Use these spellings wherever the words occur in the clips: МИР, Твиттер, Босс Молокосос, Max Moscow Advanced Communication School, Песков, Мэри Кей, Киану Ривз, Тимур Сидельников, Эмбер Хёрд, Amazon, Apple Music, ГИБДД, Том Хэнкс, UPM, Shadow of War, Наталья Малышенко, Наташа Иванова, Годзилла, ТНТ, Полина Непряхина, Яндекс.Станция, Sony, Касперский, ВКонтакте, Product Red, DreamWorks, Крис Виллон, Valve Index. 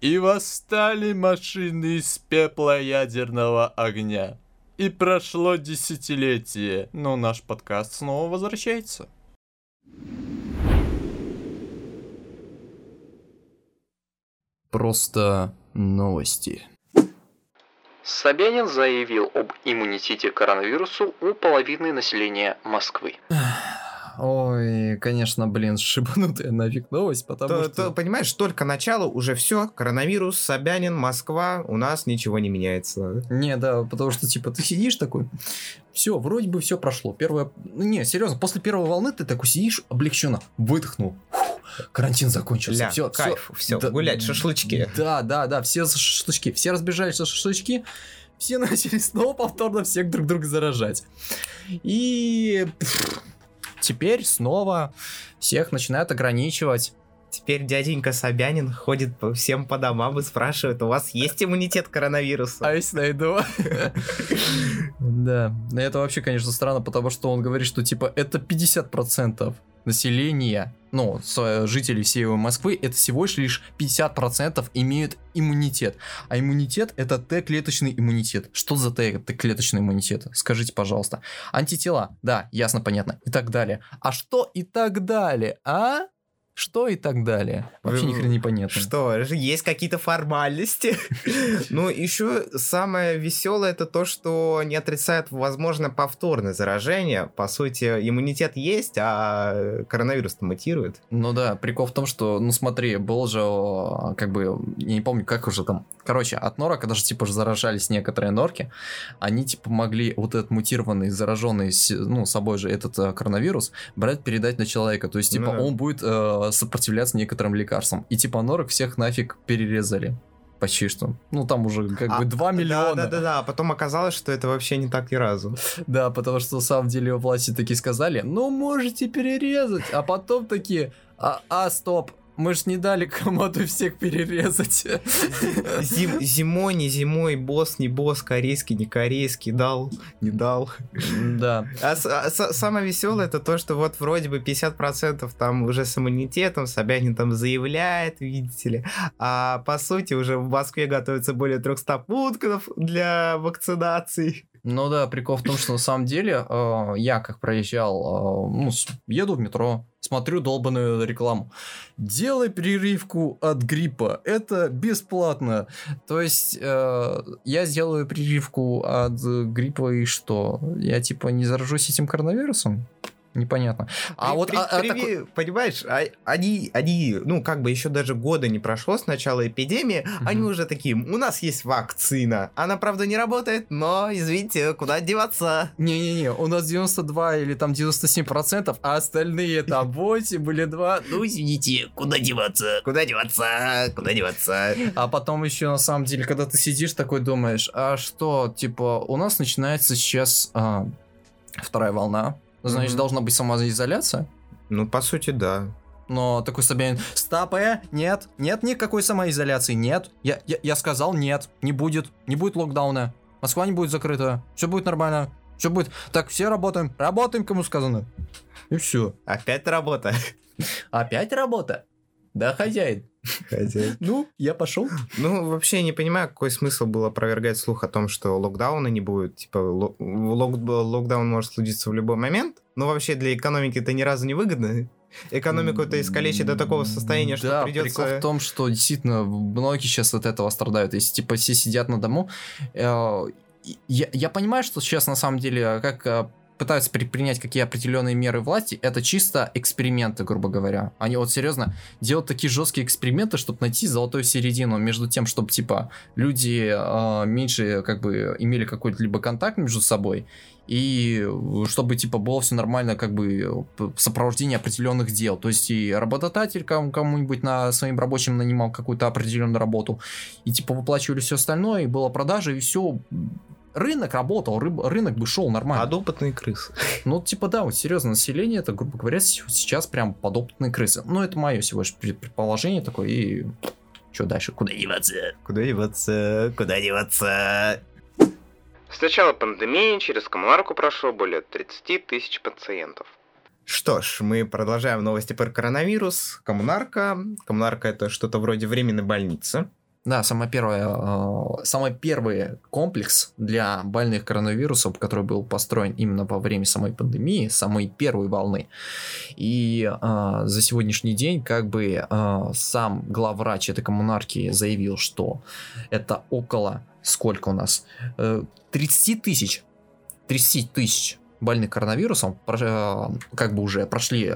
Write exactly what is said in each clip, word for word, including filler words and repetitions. И восстали машины из пепла ядерного огня. И прошло десятилетие, но наш подкаст снова возвращается. Просто новости. Собянин заявил об иммунитете к коронавирусу у половины населения Москвы. Ой, конечно, блин, шибанутая нафиг новость, потому то, что... Ты понимаешь, только начало, уже все, коронавирус, Собянин, Москва, у нас ничего не меняется. Не, да, потому что, типа, ты сидишь такой, все, вроде бы все прошло. Первое... Не, серьезно, после первой волны ты такой сидишь облегченно, выдохнул. Карантин закончился. Ля, все, кайф, все, да, гулять, шашлычки. Да, да, да, все шашлычки, все разбежались на шашлычки. Все начали снова повторно всех друг друга заражать. И... Теперь снова всех начинают ограничивать. Теперь дяденька Собянин ходит по всем по домам и спрашивает, у вас есть иммунитет к коронавирусу? А если найду? Да, это вообще, конечно, странно, потому что он говорит, что типа это пятьдесят процентов населения, ну, жителей всей Москвы, это всего лишь пятьдесят процентов имеют иммунитет. А иммунитет — это Т-клеточный иммунитет. Что за Т-клеточный иммунитет? Скажите, пожалуйста. Антитела, да, ясно, понятно, и так далее. А что и так далее, а? Что и так далее. Вообще ни хрена не понятно. Что, есть какие-то формальности. Ну, еще самое веселое это то, что не отрицает, возможно, повторное заражение. По сути, иммунитет есть, а коронавирус-то мутирует. Ну да, прикол в том, что, ну смотри, был же, как бы, я не помню, как уже там. Короче, от норок даже, типа, заражались некоторые норки. Они, типа, могли вот этот мутированный, зараженный, ну, собой же этот коронавирус брать, передать на человека. То есть, типа, ну, он будет... сопротивляться некоторым лекарствам. И типа норок всех нафиг перерезали. Почти что. Ну там уже как а, бы два миллиона. Да-да-да, а потом оказалось, что это вообще не так ни разу. Да, потому что на самом деле власти такие сказали, ну можете перерезать. А потом такие, а, а стоп, мы же не дали команду всех перерезать. Зим, зимой, не зимой, босс, не босс, корейский, не корейский, дал, не дал. Да. А, а, а самое веселое это то, что вот вроде бы пятьдесят процентов там уже с иммунитетом, Собянин там заявляет, видите ли. А по сути уже в Москве готовится более трехсот пунктов для вакцинации. Ну да, прикол в том, что на самом деле э, я как проезжал, э, ну, еду в метро, смотрю долбаную рекламу. Делай прививку от гриппа, это бесплатно. То есть э, я сделаю прививку от гриппа и что? Я типа не заражусь этим коронавирусом? Непонятно. А при, вот при, а, при, а, при, так... понимаешь, они, они, ну, как бы еще даже года не прошло с начала эпидемии, mm-hmm. они уже такие, у нас есть вакцина. Она, правда, не работает, но, извините, куда деваться? Не-не-не, у нас девяносто два или там девяносто семь процентов, а остальные там восемь были два. Ну, извините, куда деваться? Куда деваться? Куда деваться? А потом еще, на самом деле, когда ты сидишь такой, думаешь, а что, типа, у нас начинается сейчас а, вторая волна. Значит, mm-hmm. должна быть самоизоляция? Ну, по сути, да. Но такой Собянин, стопэ, нет, нет никакой самоизоляции, нет. Я, я, я сказал, нет, не будет, не будет локдауна. Москва не будет закрыта, все будет нормально, все будет. Так, все работаем, работаем, кому сказано. И все. Опять работа. Опять работа? Да, хозяин. Хозяин. Ну, я пошел. Ну, вообще не понимаю, какой смысл был опровергать слух о том, что локдауна не будет. Типа, лок- локдаун может случиться в любой момент. Но вообще для экономики это ни разу не выгодно. Экономику это искалечит до такого состояния, что да, придется... Да, прикол в том, что действительно многие сейчас от этого страдают. Если, типа, все сидят на дому. Э- я-, я понимаю, что сейчас на самом деле как... пытаются предпринять какие определенные меры власти, это чисто эксперименты, грубо говоря. Они вот серьезно делают такие жесткие эксперименты, чтобы найти золотую середину между тем, чтобы типа люди э, меньше как бы имели какой-то либо контакт между собой, и чтобы типа было все нормально как бы в сопровождении определенных дел. То есть и работодатель кому- кому-нибудь на своим рабочим нанимал какую-то определенную работу, и типа выплачивали все остальное, и была продажа, и все... Рынок работал, ры- рынок бы шел нормально. Подопытные крысы. Ну, типа, да, вот серьезно, население, это, грубо говоря, сейчас прям подопытные крысы. Ну, это мое всего лишь предположение такое, и... Что дальше? Куда деваться? Куда деваться? Куда деваться? С начала пандемии через Коммунарку прошло более тридцать тысяч пациентов. Что ж, мы продолжаем новости про коронавирус. Коммунарка. Коммунарка — это что-то вроде временной больницы. Да, самое первое, самый первый комплекс для больных коронавирусом, который был построен именно во время самой пандемии, самой первой волны. И э, за сегодняшний день как бы э, сам главврач этой коммунарки заявил, что это около, сколько у нас, тридцать тысяч, тридцать тысяч больных коронавирусом как бы уже прошли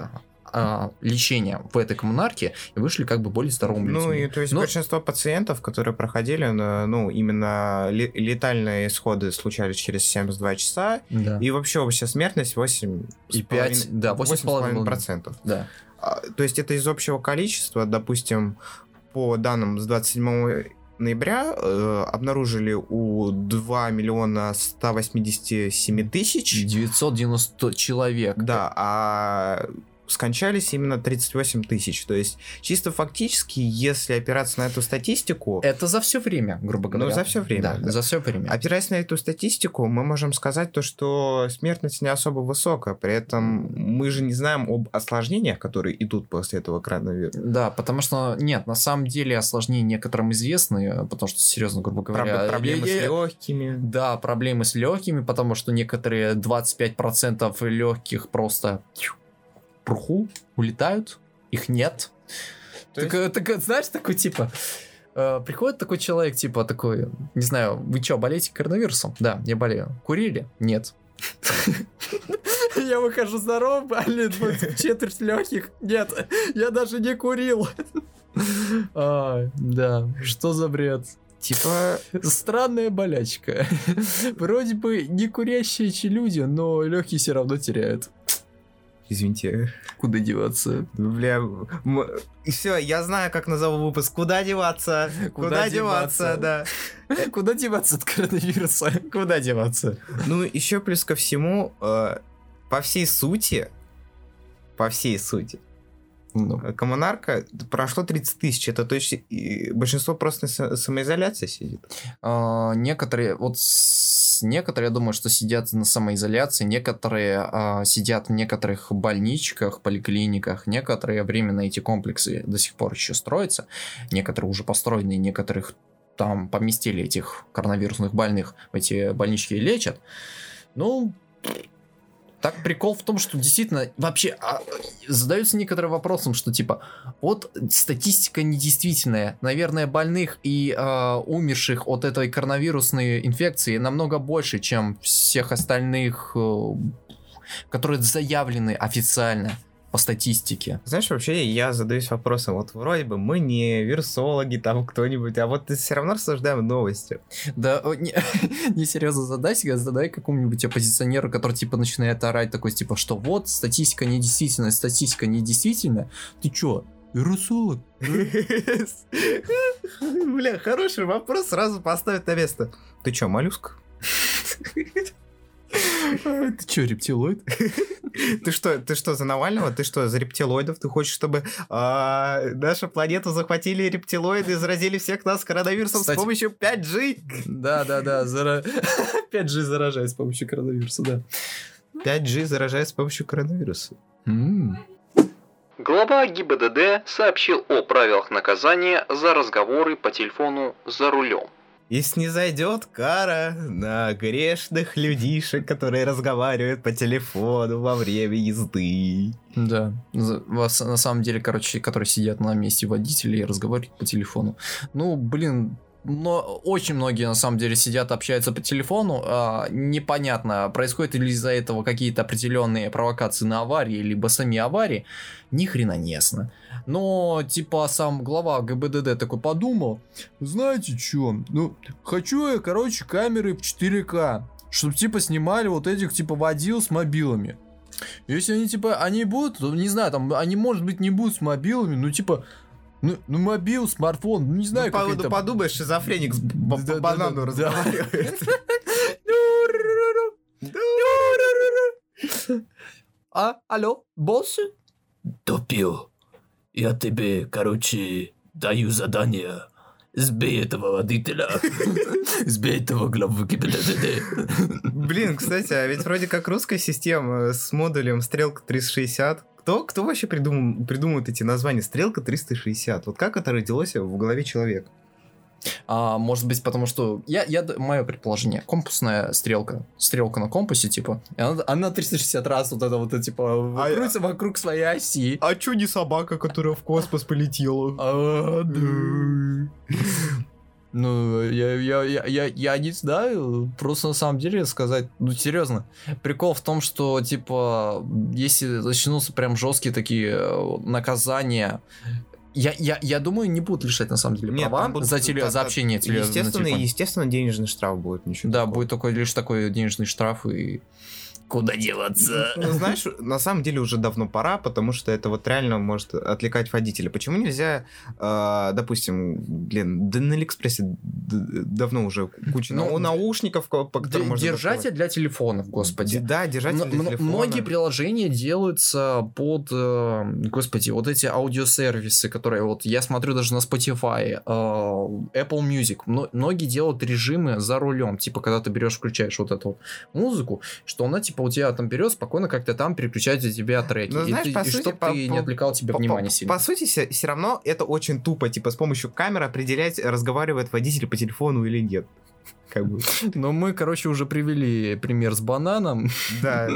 лечение в этой коммунарке и вышли как бы более здоровыми людьми. Ну, и то есть Но... большинство пациентов, которые проходили, ну, именно летальные исходы случались через семьдесят два часа, да. И вообще общая смертность восемь и пять, да, восемь и пять процентов. Да. То есть это из общего количества, допустим, по данным с двадцать седьмого ноября э, обнаружили у два миллиона сто восемьдесят семь тысяч... девятьсот девяносто человек. Да, а... скончались именно тридцать восемь тысяч. То есть, чисто фактически, если опираться на эту статистику... Это за все время, грубо говоря. Ну, за все время. Да, да. За все время. Опираясь на эту статистику, мы можем сказать то, что смертность не особо высокая. При этом мы же не знаем об осложнениях, которые идут после этого коронавируса. Да, потому что, нет, на самом деле осложнения некоторым известны, потому что, серьезно, грубо говоря... Проблемы с легкими. Да, проблемы с легкими, потому что некоторые двадцать пять процентов легких просто... пруху, улетают, их нет. Так, есть... так, знаешь, такой, типа, э, приходит такой человек, типа, такой, не знаю, вы чё, болеете коронавирусом? Да, я болею. Курили? Нет. Я выхожу здоров, болит четверть легких. Нет, я даже не курил. Да, что за бред? Типа, странная болячка. Вроде бы не курящие люди, но легкие все равно теряют. Извините. Куда деваться? Бля, мы... И все, я знаю, как назову выпуск. Куда деваться? Куда, Куда деваться? деваться, да. Куда деваться от коронавируса? Куда деваться? Ну, еще плюс ко всему, э, по всей сути, по всей сути, ну. Коммунарка прошло тридцать тысяч. Это то есть большинство просто на самоизоляции сидит. А, некоторые, вот некоторые, я думаю, что сидят на самоизоляции, некоторые а, сидят в некоторых больничках, поликлиниках, некоторые временно эти комплексы до сих пор еще строятся, некоторые уже построены, некоторых там поместили этих коронавирусных больных, эти больнички лечат. Ну... Так прикол в том, что действительно вообще а, задаются некоторым вопросом, что типа вот статистика недействительная. Наверное, больных и а, умерших от этой коронавирусной инфекции намного больше, чем всех остальных, которые заявлены официально по статистике. Знаешь, вообще я задаюсь вопросом, вот вроде бы мы не вирусологи там кто-нибудь, а вот все равно рассуждаем новости. Да, не, не серьезно задайся, задай какому-нибудь оппозиционеру, который типа начинает орать такой, типа, что вот статистика недействительная, статистика недействительная, ты чё, вирусолог? Бля, хороший вопрос, сразу поставить на место. Ты чё, моллюск? Ты что, рептилоид? Ты что, ты что, за Навального? Ты что, за рептилоидов? Ты хочешь, чтобы а, нашу планету захватили рептилоиды и заразили всех нас коронавирусом, кстати, с помощью пять джи? Да-да-да, зара... пять джи заражает с помощью коронавируса, да. пять джи заражает с помощью коронавируса. М-м. Глава ГИБДД сообщил о правилах наказания за разговоры по телефону за рулем. И снизойдет кара на грешных людишек, которые разговаривают по телефону во время езды. Да, вас на самом деле, короче, которые сидят на месте водителей и разговаривают по телефону. Ну, блин, но очень многие на самом деле сидят, общаются по телефону. А, непонятно, происходят ли из-за этого какие-то определенные провокации на аварии, либо сами аварии. Ни хрена не ясно. Но, типа, сам глава ГИБДД такой подумал, знаете чё, ну, хочу я, короче, камеры в четыре ка, чтобы, типа, снимали вот этих, типа, водил с мобилами. Если они, типа, они будут, то, не знаю, там, они, может быть, не будут с мобилами, но, типа, ну, ну мобил, смартфон, ну, не знаю, ну, как по- это... Ну, подумаешь, шизофреник с б- да, по банану да, да, разговаривает. А, алло, босс? Тупил. Я тебе, короче, даю задание. Сбей этого водителя. Сбей этого главы ГИБДД. Блин, кстати, а ведь вроде как русская система с модулем Стрелка триста шестьдесят. Кто, кто вообще придумывает эти названия? Стрелка триста шестьдесят. Вот как это родилось в голове человека? А, может быть, потому что... Я, я, мое предположение. Компасная стрелка. Стрелка на компасе, типа. Она, она триста шестьдесят раз вот это вот, типа, а крутится я... вокруг своей оси. А чё не собака, которая в космос полетела? А, да. Ну, я, я, я, я, я не знаю, просто на самом деле сказать, ну, серьезно, прикол в том, что, типа, если начнутся прям жесткие такие наказания, я, я, я думаю, не будут лишать, на самом деле, Нет, права будут, за, теле, да, за общение да, телевизора. Естественно, естественно, денежный штраф будет. Ничего да, такого. Будет такой, лишь такой денежный штраф и... Куда деваться? Ну, знаешь, на самом деле уже давно пора, потому что это вот реально может отвлекать водителя. Почему нельзя, э, допустим, блин, да на Алиэкспрессе давно уже куча ну, наушников, по которым д- можно... Держатель для телефонов, господи. Да, держатель М- для телефонов. Многие приложения делаются под, э, господи, вот эти аудиосервисы, которые вот я смотрю даже на Spotify, э, Apple Music. Многие делают режимы за рулем, типа когда ты берешь, включаешь вот эту музыку, что она типа у тебя там берет спокойно, как-то там переключать за тебя треки. Ну, знаешь, и, и чтобы ты по, не отвлекал тебя внимание сильно. По сути, все равно это очень тупо, типа с помощью камеры определять, разговаривает водитель по телефону или нет. Как бы. Но мы, короче, уже привели пример с бананом. Да.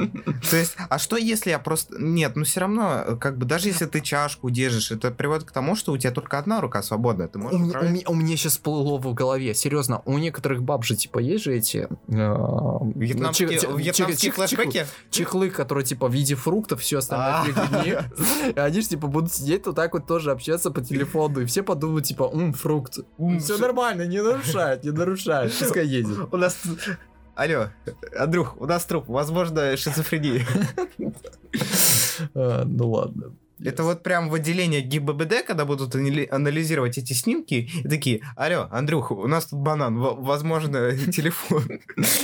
То есть, а что если я просто... Нет, ну все равно, как бы, даже если ты чашку держишь, это приводит к тому, что у тебя только одна рука свободная. Ты можешь... У, у, меня, у меня сейчас плыло в голове. Серьезно, у некоторых баб же, типа, есть же эти... Вьетнамские флешбеки? Чехлы, которые, типа, в виде фруктов, все остальное фигни. Они же, типа, будут сидеть вот так вот тоже общаться по телефону. И все подумают, типа, ум, фрукт. Все нормально, не нарушает, не нарушает. Пускай едет. У нас... Алло, Андрюх, у нас труп. Возможно, шизофрения. Ну ладно. Это вот прям в отделении ГИБДД, когда будут анализировать эти снимки, и такие, алло, Андрюх, у нас тут банан, возможно, телефон.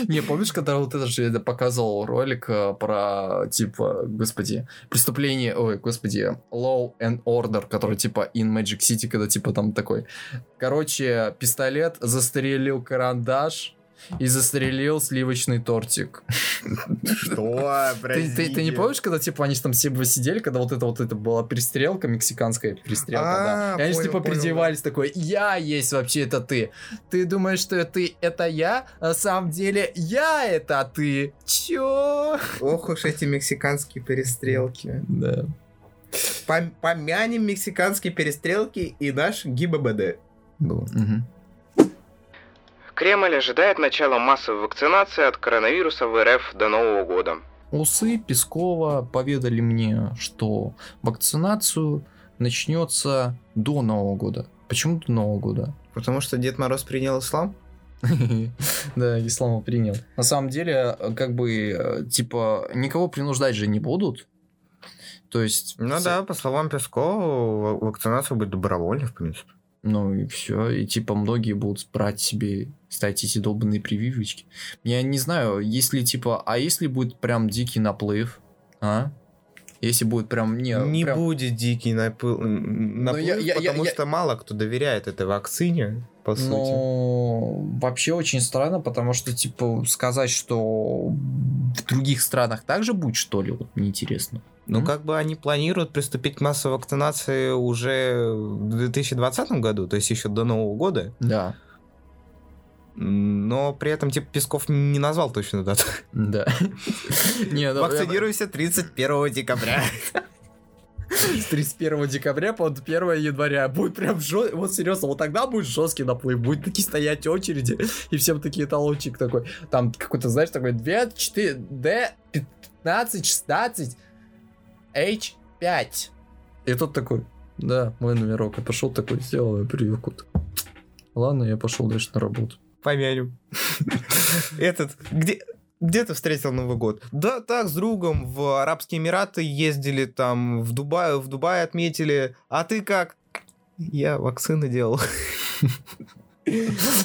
Не, помнишь, когда вот это же показывал ролик про, типа, господи, преступление, ой, господи, Law and Order, который, типа, in Magic City, когда, типа, там такой, короче, пистолет застрелил карандаш, и застрелил сливочный тортик. Что? Ты не помнишь, когда типа они там все сидели, когда вот это вот это была перестрелка, мексиканская перестрелка, да? И они типа придевались такой, я есть вообще, это ты. Ты думаешь, что ты это я? На самом деле я это ты. Чё? Ох уж эти мексиканские перестрелки. Да. Помянем мексиканские перестрелки и наш ГИБДД. Было. Кремль ожидает начала массовой вакцинации от коронавируса в РФ до Нового года. Усы Пескова поведали мне, что вакцинацию начнется до Нового года. Почему до Нового года? Потому что Дед Мороз принял ислам? Да, ислам принял. На самом деле, как бы, типа, никого принуждать же не будут. То есть... Ну да, по словам Пескова, вакцинация будет добровольной, в принципе. Ну и все, и типа многие будут брать себе, кстати, эти долбанные прививочки. Я не знаю, если типа, а если будет прям дикий наплыв, а? Если будет прям... Не, не прям... будет дикий напл... наплыв, я, я, потому я, я... что мало кто доверяет этой вакцине, по сути. Ну, вообще очень странно, потому что, типа, сказать, что в других странах также будет, что ли, вот неинтересно. Ну, mm-hmm. как бы они планируют приступить к массовой вакцинации уже в две тысячи двадцатом году, то есть еще до Нового года. Да. Но при этом, типа, Песков не назвал точную дату. Да. Вакцинируйся тридцать первого декабря. С тридцать первого декабря по первого января. Будет прям жестко. Вот серьезно, вот тогда будет жесткий наплыв. Будет такие стоять очереди. И всем такие талончик такой. Там какой-то, знаешь, такой два, четыре, Д, пятнадцать, шестнадцать, Х пять. И тот такой, да, мой номерок. Я пошел такой, сделал прививку. Ладно, я пошел дальше на работу. Помянем. Этот, где... Где ты встретил Новый год? Да, так, с другом в Арабские Эмираты ездили, там, в Дубае, в Дубае отметили. А ты как? Я вакцины делал.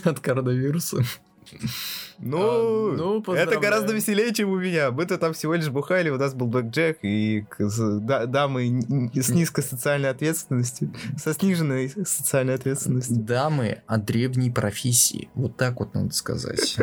От коронавируса. Ну, это гораздо веселее, чем у меня. Мы-то там всего лишь бухали, у нас был блэкджек, и дамы с низкой социальной ответственностью, со сниженной социальной ответственностью. Дамы от древней профессии. Вот так вот надо сказать.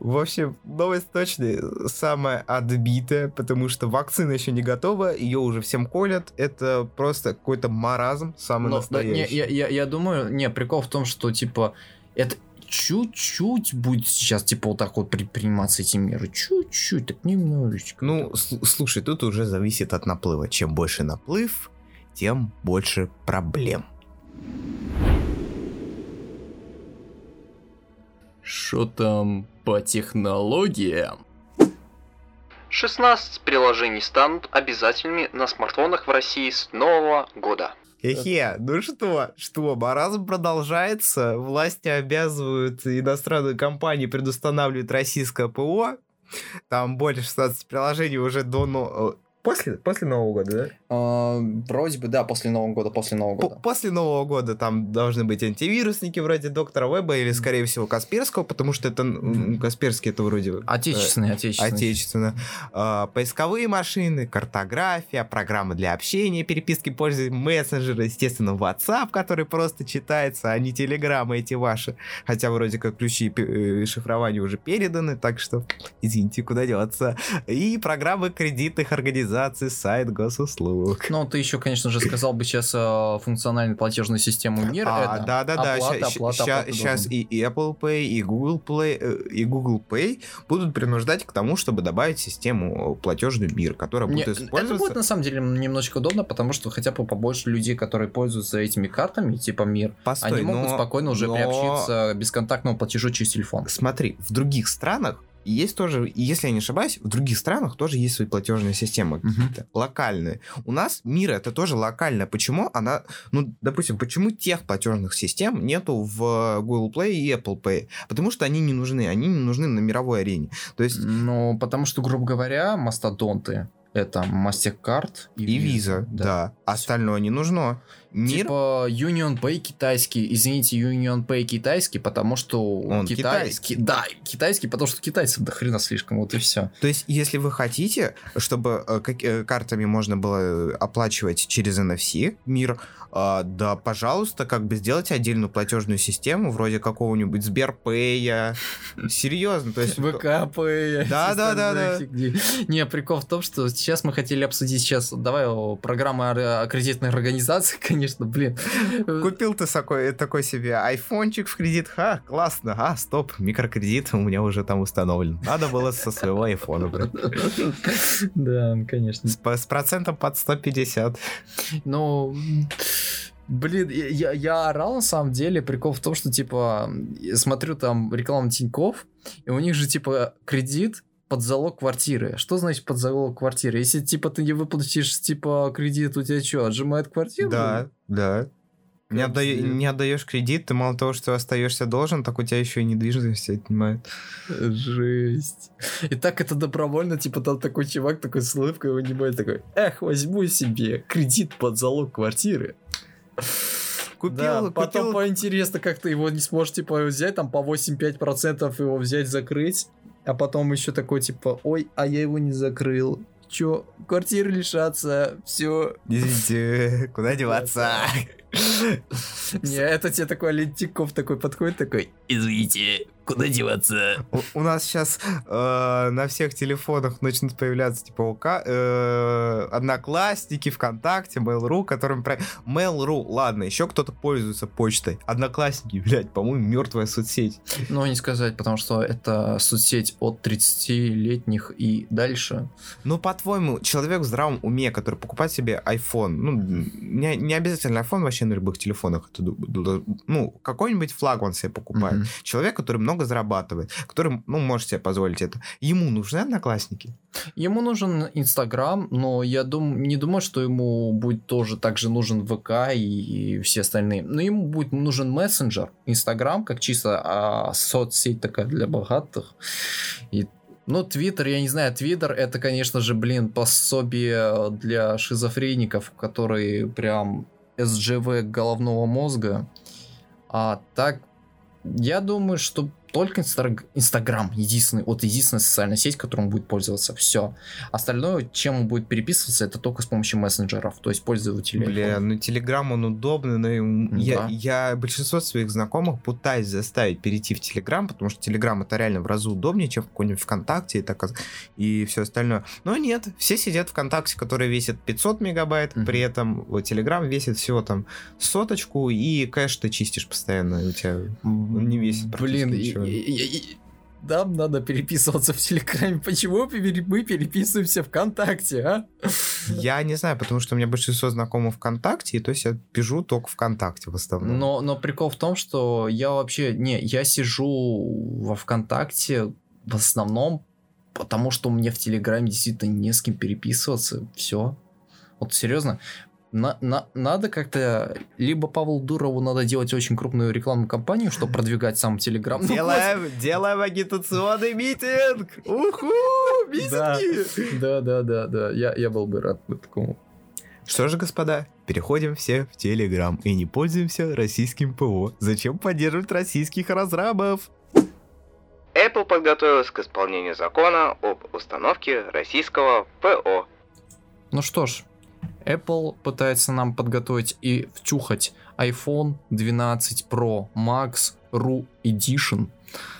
В общем, новость точно самая отбитая, потому что вакцина еще не готова, ее уже всем колят. Это просто какой-то маразм самый настоящий. Я, я, я думаю, не, прикол в том, что типа это чуть-чуть будет сейчас типа вот так вот предприниматься эти меры. Чуть-чуть, так немножечко. Ну, с- слушай, тут уже зависит от наплыва. Чем больше наплыв, тем больше проблем. Что там по технологиям? шестнадцать приложений станут обязательными на смартфонах в России с нового года. Хе-хе, ну что, что, маразм продолжается, власти обязывают иностранные компании предустанавливать российское ПО, там более шестнадцати приложений уже до... Но... После, после Нового года, да? А, вроде бы, да, после Нового года, после Нового года. После Нового года там должны быть антивирусники вроде Доктора Веба или, скорее всего, Касперского, потому что это... Касперский это вроде... Отечественные, э, отечественные. Отечественные. А, поисковые машины, картография, программы для общения, переписки пользователей, мессенджеры, естественно, WhatsApp, который просто читается, а не телеграммы эти ваши. Хотя вроде как ключи и шифрование уже переданы, так что, извините, куда деваться. И программы кредитных организаций, сайт госуслуг. Ну, ты еще, конечно же, сказал бы сейчас э, функциональную платежную систему МИР. А, да-да-да, сейчас и Apple Pay, и Google Play, э, и Google Pay будут принуждать к тому, чтобы добавить систему платежную МИР, которая будет использоваться. Это будет, на самом деле, немножечко удобно, потому что хотя бы побольше людей, которые пользуются этими картами, типа МИР, Постой, они могут но... спокойно уже но... приобщиться к бесконтактному платежу через телефон. Смотри, в других странах есть тоже, если я не ошибаюсь, в других странах тоже есть свои платежные системы какие-то, uh-huh. локальные. У нас МИР это тоже локальная. Почему она, ну, допустим, почему тех платежных систем нету в Google Play и Apple Pay? Потому что они не нужны, они не нужны на мировой арене. То есть... Ну, потому что, грубо говоря, мастодонты. Это MasterCard и, и Visa, да. да. Остальное не нужно. Мир... Типа UnionPay китайский. Извините, UnionPay китайский, потому что... Он Китай... китайский. Да, китайский, потому что китайцев до хрена слишком, вот и все. То есть, если вы хотите, чтобы э, картами можно было оплачивать через эн эф си мир, э, да, пожалуйста, как бы сделать отдельную платежную систему вроде какого-нибудь Сберпэя. Серьезно, то есть... ВКПэя. Да-да-да. Не, прикол в том, что... Сейчас мы хотели обсудить сейчас, давай, программы о кредитных организациях, конечно, блин. Купил ты такой, такой себе айфончик в кредит, ха, классно, а, стоп, микрокредит у меня уже там установлен. Надо было со своего айфона брать. Да, конечно. С процентом под сто пятьдесят. Ну... Блин, я, я орал, на самом деле, прикол в том, что, типа, смотрю там рекламу Тинькофф, и у них же, типа, кредит под залог квартиры. Что значит под залог квартиры? Если, типа, ты не выплатишь, типа, кредит, у тебя что, отжимает квартиру? Да, да. Не, отда... не отдаешь кредит, ты мало того, что остаешься должен, так у тебя еще и недвижимость отнимают. Жесть. И так это добровольно, типа, там такой чувак, такой с улыбкой вынимает, такой, эх, возьму себе кредит под залог квартиры. Купил, да, купил... Потом поинтересно, как ты его не сможешь, типа, взять, там, по восемь-пять процентов его взять, закрыть. А потом еще такой, типа, ой, а я его не закрыл. Че, квартиры лишатся, все. Извините, куда деваться? Не, это тебе такой Лентиков такой подходит, такой, извините, куда деваться? У нас сейчас на всех телефонах начнут появляться, типа, Одноклассники, ВКонтакте, Mail.ru, которым... Mail.ru, ладно, еще кто-то пользуется почтой. Одноклассники, блядь, по-моему, мертвая соцсеть. Ну, не сказать, потому что это соцсеть от тридцатилетних и дальше. Ну, по-твоему, человек в здравом уме, который покупает себе iPhone, ну, не, не обязательно iPhone, вообще на любых телефонах, это, ну, какой-нибудь флаг он себе покупает. Mm-hmm. Человек, который много зарабатывает, который, ну, может себе позволить это. Ему нужны Одноклассники? Ему нужен Инстаграм, но я дум... не думаю, что ему будет тоже также нужен ВК и, и все остальные. Но ему будет нужен мессенджер, Инстаграм, как чисто а, соцсеть такая для богатых. И Ну, Твиттер, я не знаю, Твиттер это, конечно же, блин, пособие для шизофреников, которые прям эс джи ви головного мозга. А так, я думаю, что только Инстаграм, единственный, вот единственная социальная сеть, которой он будет пользоваться, все. Остальное, чем он будет переписываться, это только с помощью мессенджеров, то есть пользователей. Бля, ну Телеграм он удобный, но ну, я, да. я большинство своих знакомых пытаюсь заставить перейти в Телеграм, потому что Телеграм это реально в разу удобнее, чем какой-нибудь ВКонтакте и, так, и все остальное. Но нет, все сидят ВКонтакте, который весит пятьсот мегабайт, mm-hmm. при этом вот, Телеграм весит всего там соточку, и кэш ты чистишь постоянно, у тебя не весит практически Блин, ничего. И, и, и, нам надо переписываться в Телеграме. Почему мы переписываемся ВКонтакте, а? Я не знаю, потому что у меня большинство знакомых ВКонтакте, и то есть я пишу только ВКонтакте в основном. Но, но прикол в том, что я вообще... Не, я сижу во ВКонтакте в основном, потому что мне в Телеграме действительно не с кем переписываться. Все. Вот серьезно. На, на, надо как-то... Либо Павлу Дурову надо делать очень крупную рекламную кампанию, чтобы продвигать сам Телеграм. Делаем, ну, делаем агитационный митинг! Уху! Митинги! Да, да, да, да. Я, я был бы рад такому. Что же, господа, переходим все в Телеграм и не пользуемся российским ПО. Зачем поддерживать российских разрабов? Apple подготовилась к исполнению закона об установке российского ПО. Ну что ж, Apple пытается нам подготовить и втюхать айфон двенадцать про макс ру Edition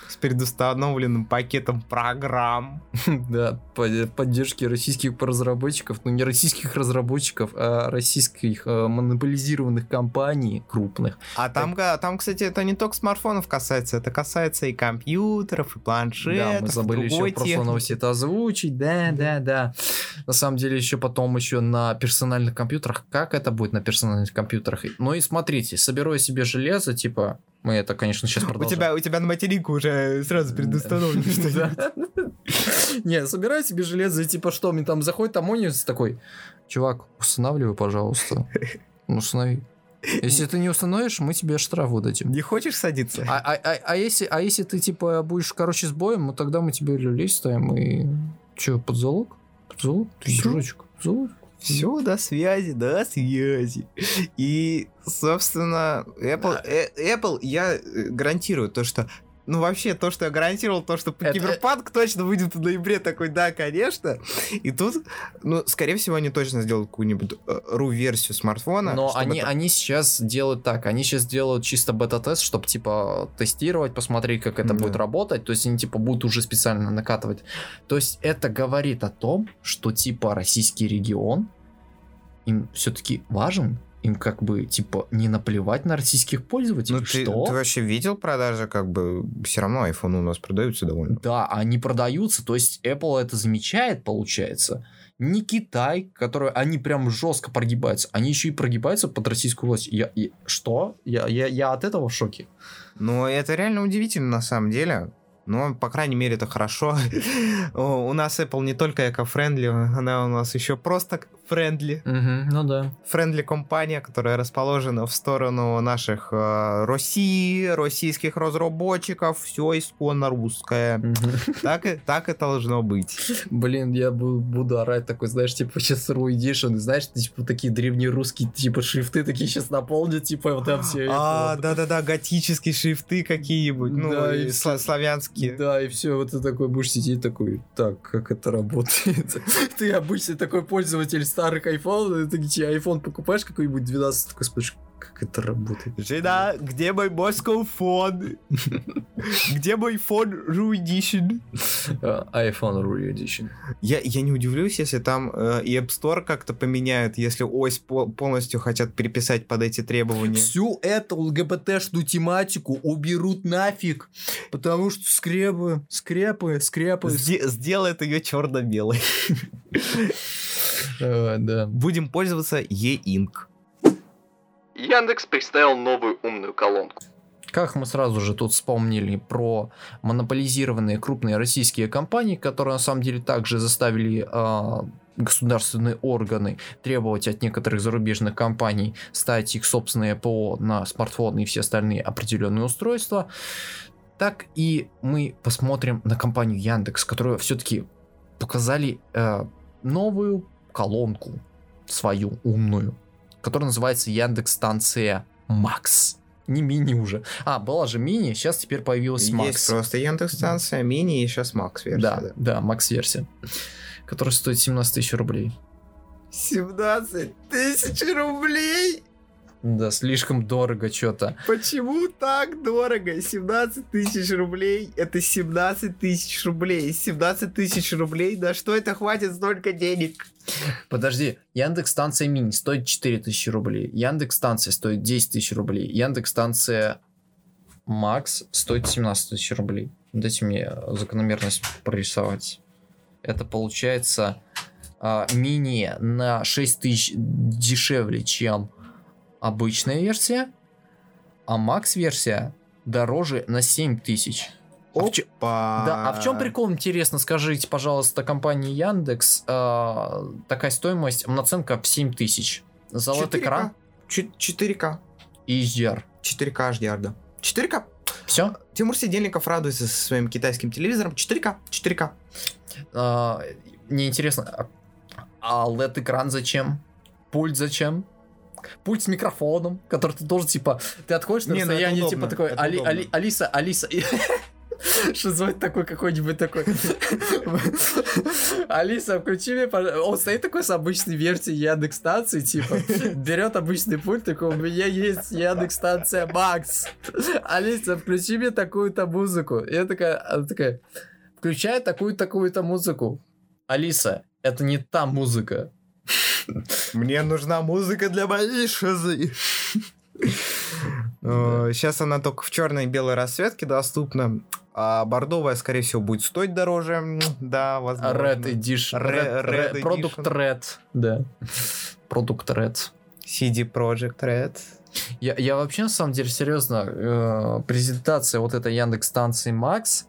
с предустановленным пакетом программ. Да, поддержки российских разработчиков, ну не российских разработчиков, а российских монополизированных компаний крупных. А там, там, кстати, это не только смартфонов касается, это касается и компьютеров, и планшетов. Да, мы забыли еще просто новости это озвучить, да, да, да. На самом деле еще потом еще на персональных компьютерах, как это будет на персональных компьютерах. Ну и смотрите, соберу я себе железо, типа... Мы это, конечно, сейчас продолжим. У тебя, у тебя на материнку уже сразу предустановлено что-нибудь. Не, собирай себе железо, и типа что, мне там заходит Амониус такой, чувак, устанавливай, пожалуйста. Установи. Если ты не установишь, мы тебе штраф выдадим. Не хочешь садиться? А, а, а, а, если, а если ты, типа, будешь, короче, с боем, ну, тогда мы тебе люлей ставим и... Че, под залог? Под залог? Дружочек, под залог? Все, до связи, до связи. И, собственно, Apple, Apple, я гарантирую то, что... Ну, вообще, то, что я гарантировал, то, что это... Киберпанк точно выйдет в ноябре, такой, да, конечно. И тут, ну, скорее всего, они точно сделают какую-нибудь ру-версию смартфона. Но они, это... они сейчас делают так, они сейчас делают чисто бета-тест, чтобы, типа, тестировать, посмотреть, как это да. будет работать. То есть они, типа, будут уже специально накатывать. То есть это говорит о том, что, типа, российский регион им все-таки важен. Им как бы, типа, не наплевать на российских пользователей. Ну, ты, что? Ты вообще видел продажи, как бы, все равно айфоны у нас продаются довольно. Да, они продаются, то есть Apple это замечает, получается. Не Китай, который, они прям жестко прогибаются, они еще и прогибаются под российскую власть. Я, я, что? Я, я, я от этого в шоке. Ну, это реально удивительно, на самом деле. Ну, по крайней мере, это хорошо. У нас Apple не только эко-френдли, она у нас еще просто френдли. Угу, ну да. Френдли компания, которая расположена в сторону наших э, России, российских разработчиков, все исконно русское. Угу. Так, и, так и должно быть. Блин, я буду орать такой, знаешь, типа сейчас ру Edition, знаешь, типа такие древнерусские типа шрифты такие сейчас наполнят, типа вот там все. А, это, да-да-да, готические шрифты какие-нибудь, ну, да, и сл- славянские. Да, и все, вот ты такой будешь сидеть такой, так, как это работает? Ты обычный такой пользователь старых айфонов, ты тебе айфон покупаешь какой-нибудь двенадцать, такой спрашиваешь, как это работает? Жена, где мой Moscow фон? Где мой фон Ru Edition? iPhone Ru Edition. Я, я не удивлюсь, если там э, и App Store как-то поменяют, если ось по- полностью хотят переписать под эти требования. Всю эту ЛГБТшную тематику уберут нафиг, потому что скрепы, скрепы, скрепы. Сде- сделают ее черно-белой. Будем пользоваться e-ink. Яндекс представил новую умную колонку. Как мы сразу же тут вспомнили про монополизированные крупные российские компании, которые на самом деле также заставили э, государственные органы требовать от некоторых зарубежных компаний ставить их собственное ПО на смартфоны и все остальные определенные устройства, так и мы посмотрим на компанию Яндекс, которую все-таки показали э, новую колонку свою умную, который называется Яндекс.Станция Макс. не мини уже. А, была же мини, сейчас теперь появилась Макс. Есть просто Яндекс.Станция, мини и сейчас Макс-версия. Да, да, да, Макс-версия, которая стоит семнадцать тысяч рублей. семнадцать тысяч рублей? Да, слишком дорого что-то. Почему так дорого? семнадцать тысяч рублей, это семнадцать тысяч рублей. семнадцать тысяч рублей, на что это хватит столько денег? Подожди, Яндекс.Станция мини стоит четыре тысячи рублей. Яндекс.Станция стоит десять тысяч рублей. Яндекс.Станция Макс стоит семнадцать тысяч рублей. Дайте мне закономерность прорисовать. Это получается а, мини на шесть тысяч дешевле, чем обычная версия, а Макс-версия дороже на семь тысяч. Опа! А в, ч... да, а в чем прикол, интересно, скажите, пожалуйста, компании Яндекс, э, такая стоимость, наценка в семь тысяч. Золотой экран? четыре ка. И эйч ди ар. четыре ка эйч ди ар, да. четыре ка. Все? Тимур Сидельников радуется со своим китайским телевизором. четыре ка. четыре ка. Э, мне интересно, а эл и ди-экран зачем? Пульт зачем? Пульт с микрофоном, который ты должен, типа, ты отходишь на расстояние, типа, такой, Али, Али, Алиса, Алиса, что звать такой какой-нибудь такой, Алиса, включи мне, пожалуйста, он стоит такой с обычной версией Яндекс.Станции, типа, берет обычный пульт, такой, у меня есть Яндекс.Станция Макс, Алиса, включи мне такую-то музыку, я такая, она такая, включай такую-такую-то музыку, Алиса, это не та музыка. Мне нужна музыка для моей шизы. Сейчас она только в черной и белой расцветке доступна. А бордовая, скорее всего, будет стоить дороже. Да, возможно. Red Edition. Product Red. Да. Product Red. си ди Projekt Red. Я, я вообще, на самом деле, серьезно, э, презентация вот этой Яндекс.Станции Макс,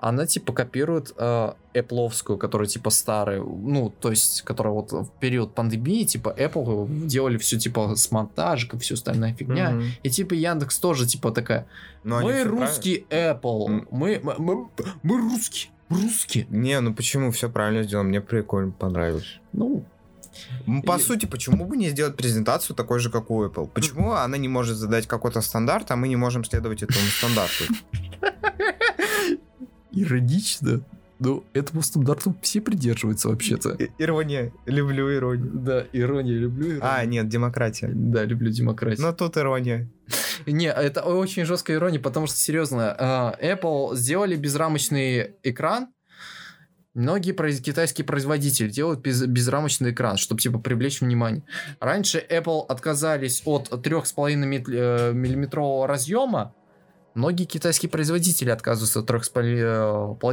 она, типа, копирует э, Apple-овскую, которая, типа, старая, ну, то есть, которая вот в период пандемии, типа, Apple делали все, типа, с монтажиком, все остальная фигня, mm-hmm. и, типа, Яндекс тоже, типа, такая, но мы русский правильно. Apple, mm-hmm. мы, мы, мы, мы русские, русские. Не, ну почему, все правильно сделано, мне прикольно понравилось. Ну... По и... сути, почему бы не сделать презентацию такой же, как у Apple? Почему она не может задать какой-то стандарт, а мы не можем следовать этому стандарту? Иронично, но этому стандарту все придерживаются вообще-то. И- ирония, люблю иронию. Да, ирония, люблю иронию. А, нет, демократия. Да, люблю демократию. Но тут ирония. Не, это очень жесткая ирония, потому что, серьезно, Apple сделали безрамочный экран. Многие китайские производители делают без, безрамочный экран, чтобы, типа, привлечь внимание. Раньше Apple отказались от три целых пять десятых миллиметрового разъема. Многие китайские производители отказываются от три целых пять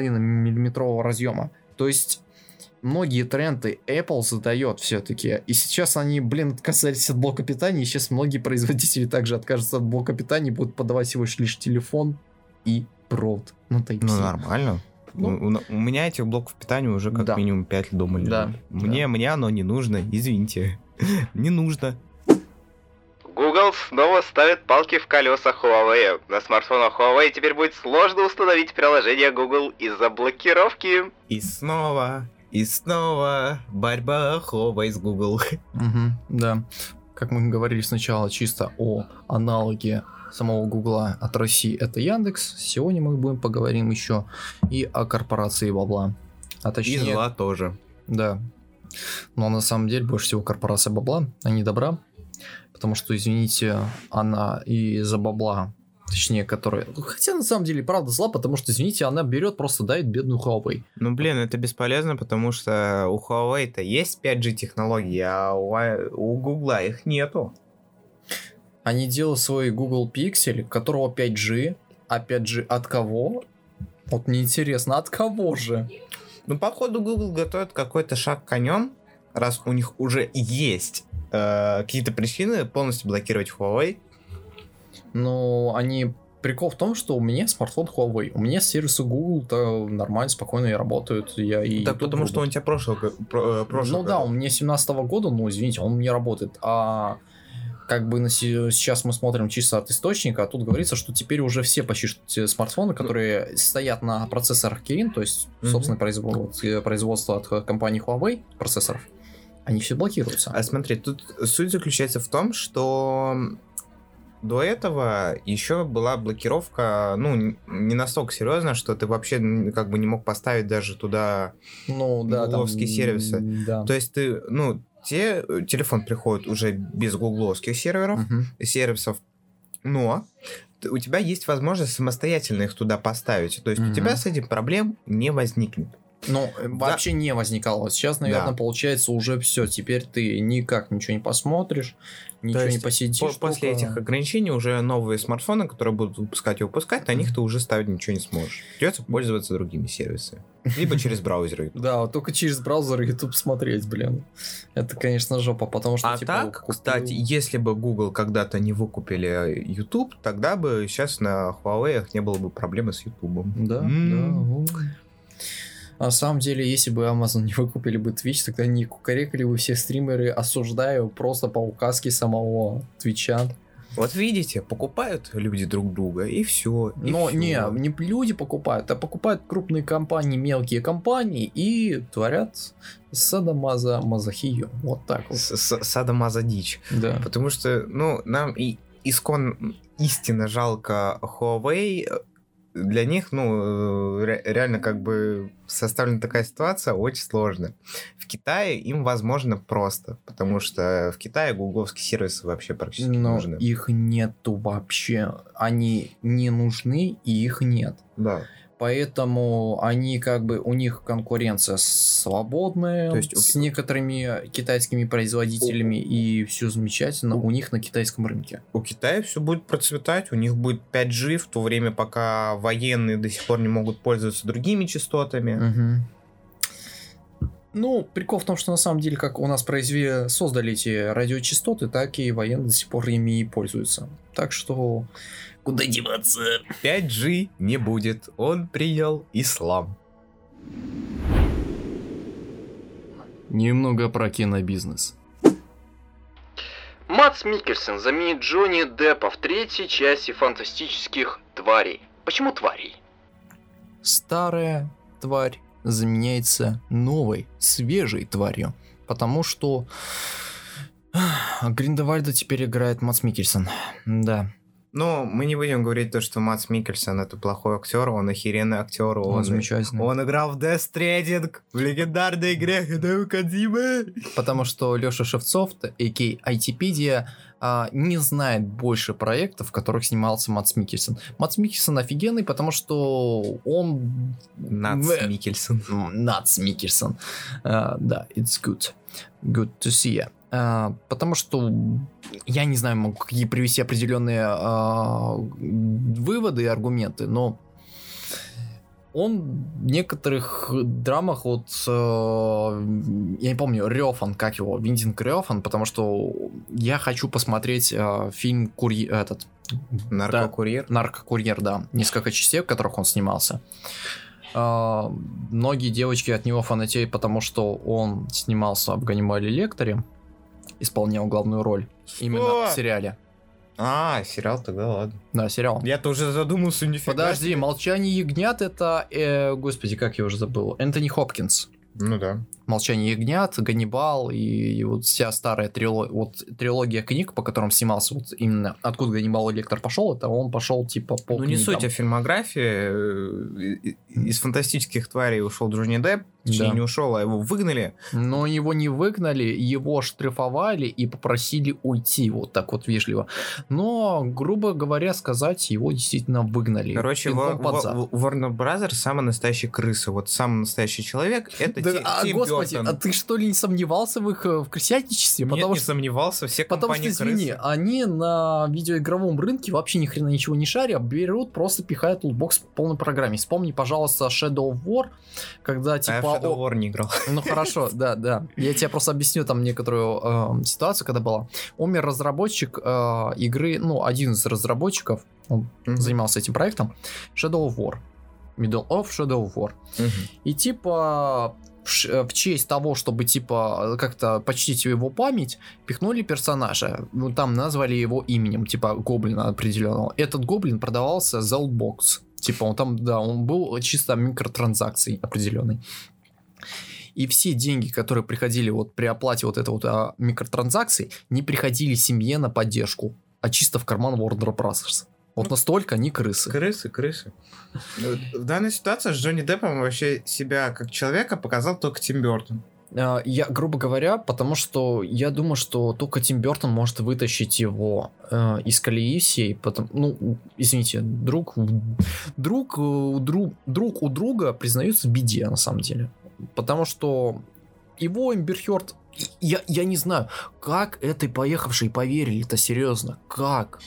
десятых миллиметрового разъема. То есть, многие тренды Apple задает все-таки. И сейчас они, блин, отказались от блока питания. И сейчас многие производители также откажутся от блока питания и будут подавать всего лишь телефон и провод на Type-C. Ну, нормально. Ну, у, у меня этих блоков питания уже как да. минимум пять дома лежит. Да. Мне, да. мне оно не нужно, извините. Не нужно. Google снова ставит палки в колеса Huawei. На смартфонах Huawei теперь будет сложно установить приложение Google из-за блокировки. И снова, и снова борьба Huawei с Google. Угу, да. Как мы говорили сначала чисто о аналоге самого Гугла от России, это Яндекс. Сегодня мы будем поговорим еще и о корпорации бабла. А точнее, и зла тоже. Да. Но на самом деле больше всего корпорация бабла, а не добра. Потому что, извините, она и за бабла, точнее, которая... Хотя, на самом деле, правда зла, потому что, извините, она берет, просто дает бедную Huawei. Ну, блин, это бесполезно, потому что у Huawei-то есть пять джи технологии, а у Гугла их нету. Они делают свой Google Pixel, которого пять джи, а пять джи от кого? Вот мне интересно, от кого же? Ну, походу, Google готовит какой-то шаг конем, раз у них уже есть э, какие-то причины полностью блокировать Huawei. Ну, они... Прикол в том, что у меня смартфон Huawei, у меня сервисы Google-то нормально, спокойно и работают. Я и так потому буду. Что он у тебя прошлого... Про, прошлого ну года. Да, у меня семнадцатого года, ну, извините, он не работает, а... Как бы на се- сейчас мы смотрим чисто от источника, а тут говорится, что теперь уже все почти смартфоны, которые mm-hmm. стоят на процессорах Kirin, то есть mm-hmm. собственное производство, производство от компании Huawei процессоров, они все блокируются. А смотри, тут суть заключается в том, что До этого еще была блокировка, ну, не настолько серьезная, что ты вообще как бы не мог поставить даже туда ну, да, гугловские там, сервисы. Да. То есть ты, ну, те, телефон приходит уже без гугловских серверов, uh-huh. сервисов, но у тебя есть возможность самостоятельно их туда поставить. То есть uh-huh. у тебя с этим проблем не возникнет. Ну, вообще да. не возникало. Сейчас, наверное, да. получается уже все. Теперь ты никак ничего не посмотришь, ничего есть, не посетишь. По- после только... этих ограничений уже новые смартфоны, которые будут выпускать и выпускать, на них ты уже ставить ничего не сможешь. Придется пользоваться другими сервисами. Либо через браузер. Да, вот только через браузер YouTube смотреть, блин. Это, конечно, жопа, потому что... А так, кстати, если бы Google когда-то не выкупили YouTube, тогда бы сейчас на Huawei не было бы проблемы с YouTube. Да, да. На самом деле, если бы Amazon не выкупили бы Twitch, тогда не кукарекали бы все стримеры, осуждаю просто по указке самого Твича. Вот видите, покупают люди друг друга, и все. И Но все. Не, не люди покупают, а покупают крупные компании, мелкие компании, и творят садомаза мазохию. Вот так вот. Садомаза дичь. Да. Потому что, ну, нам и искон истинно жалко Huawei. Для них, ну, реально как бы составлена такая ситуация очень сложная. В Китае им возможно просто, потому что в Китае гугловские сервисы вообще практически не нужны. Их нету вообще. Они не нужны и их нет. Да. Поэтому они как бы, у них конкуренция свободная, то есть, с у... некоторыми китайскими производителями, у... и все замечательно у... у них на китайском рынке. У Китая все будет процветать, у них будет пять джи, в то время пока военные до сих пор не могут пользоваться другими частотами. Угу. Ну, прикол в том, что на самом деле, как у нас произвели, создали эти радиочастоты, так и военные до сих пор ими и пользуются. Так что... Куда деваться? пять джи не будет. Он принял ислам. Немного про кинобизнес. Мадс Миккельсен заменит Джонни Деппа в третьей части фантастических тварей. Почему тварей? Старая тварь заменяется новой, свежей тварью. Потому что Гриндевальда теперь играет Мадс Миккельсен. Да. Ну, мы не будем говорить то, что Мадс Миккельсен это плохой актер, он охеренный актер, он, он замечательный. Он играл в Death Stranding, в легендарной игре Хидео Кодзимы. Потому что Лёша Шевцов, а.к.а. Айтипедия, не знает больше проектов, в которых снимался Мадс Миккельсен. Мадс Миккельсен офигенный, потому что он... Мадс Миккельсен. Мадс Миккельсен. Uh, да, it's good. Good to see you. Потому что я не знаю, могу какие привести определенные а, выводы и аргументы, но он в некоторых драмах вот а, я не помню, Рёфан, как его, Виндинг Рёфан, потому что я хочу посмотреть а, фильм Курьер, этот Наркокурьер. Да, Наркокурьер, да, несколько частей, в которых он снимался. А, многие девочки от него фанатеют, потому что он снимался в Ганнибале Лектере. Исполнял главную роль. Что? Именно в сериале. А, сериал тогда, ладно. Да, сериал. Я-то уже задумался, нифига. Подожди, себе. «Молчание ягнят» это... Э, господи, как я уже забыл. Энтони Хопкинс. Ну да. «Молчание ягнят», «Ганнибал» и, и вот вся старая трилогия, вот, трилогия книг, по которым снимался вот именно откуда «Ганнибал» Лектор пошел, это он пошел типа по Ну книгам. Не суть о фильмографии. Из фантастических тварей ушел Джонни Депп, да. не ушел, а его выгнали. Но его не выгнали, его штрафовали и попросили уйти вот так вот вежливо. Но, грубо говоря, сказать, его действительно выгнали. Короче, Вор- Вор- Warner Brothers самый настоящий крыса, вот самый настоящий человек, это да, те, а, те Господи, Бёртон. А ты что ли не сомневался в их в крысятничестве? Нет, потому, не сомневался, все компании крысы. Потому что, извини, крысы. Они на видеоигровом рынке вообще ни хрена ничего не шаря, берут, просто пихают лутбокс в полной программе. Вспомни, пожалуйста, Shadow of War, когда типа... А я в Shadow of War не играл. Ну хорошо, да, да. Я тебе просто объясню там некоторую э, ситуацию, когда была. Умер разработчик э, игры, ну, один из разработчиков, он mm-hmm. занимался этим проектом, Shadow of War. Middle of Shadow of War. Mm-hmm. И типа... в честь того, чтобы, типа, как-то почтить его память, пихнули персонажа. Ну, там назвали его именем, типа, гоблина определенного. Этот гоблин продавался за лутбокс. Типа, он там, да, он был чисто микротранзакцией определенной. И все деньги, которые приходили вот при оплате вот этой вот микротранзакции, не приходили семье на поддержку. а чисто в карман Warner Bros. Вот настолько они крысы. Крысы, крысы. В данной ситуации с Джонни Деппом вообще себя как человека показал только Тим Бёртон. Я, грубо говоря, потому что я думаю, что только Тим Бёртон может вытащить его э, из колеи всей. Потом, ну, извините, друг, друг, друг, друг у друга признаются в беде, на самом деле. Потому что его Эмбер Хёрд... Я, я не знаю, как этой поехавшей поверили-то, серьезно, как...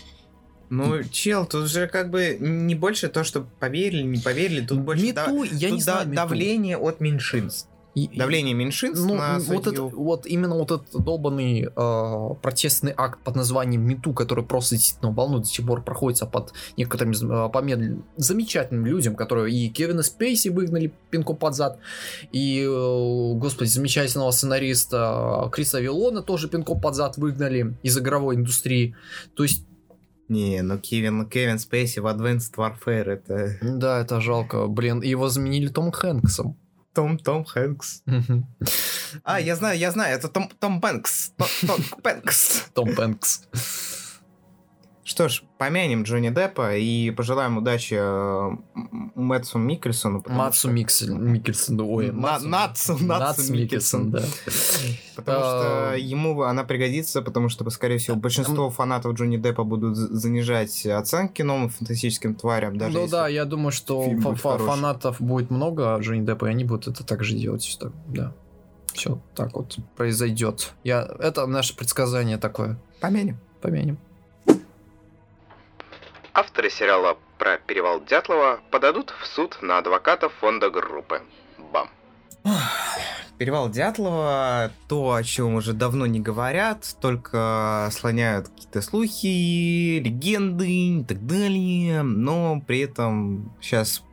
Ну, чел, тут же как бы не больше то, что поверили, не поверили, тут больше мету, да, я тут не да, знаю, давление мету. От меньшинств. И, давление меньшинств ну, на вот, это, вот именно вот этот долбанный э, протестный акт под названием МИТУ, который просто действительно волнует, до сих пор проходится под некоторыми э, помед... замечательным людям, которые и Кевина Спейси выгнали пинку под зад, и, э, господи, замечательного сценариста Криса Виллона тоже пинку под зад выгнали из игровой индустрии. То есть Не, ну Кевин, Кевин Спейси в Advanced Warfare, это... Да, это жалко, блин, его заменили Том Хэнксом. Том, Том Хэнкс. А, я знаю, я знаю, это Том, Том Бэнкс. Том, Том Бэнкс. Том Бэнкс. Что ж, помянем Джонни Деппа и пожелаем удачи Мадсу Миккельсену. Мадсу Миккельсену, ой. Мадсу Миккельсену, да. Потому что ему она пригодится, потому что, скорее всего, большинство фанатов Джонни Деппа будут занижать оценки новым фантастическим тварям. Ну да, я думаю, что фанатов будет много Джонни Деппа, и они будут это так же делать. Да. Все так вот произойдет. Это наше предсказание такое. Помянем. Помянем. Авторы сериала про Перевал Дятлова подадут в суд на адвоката фонда группы. Бам. Перевал Дятлова, то, о чем уже давно не говорят, только слоняют какие-то слухи, легенды и так далее, но при этом сейчас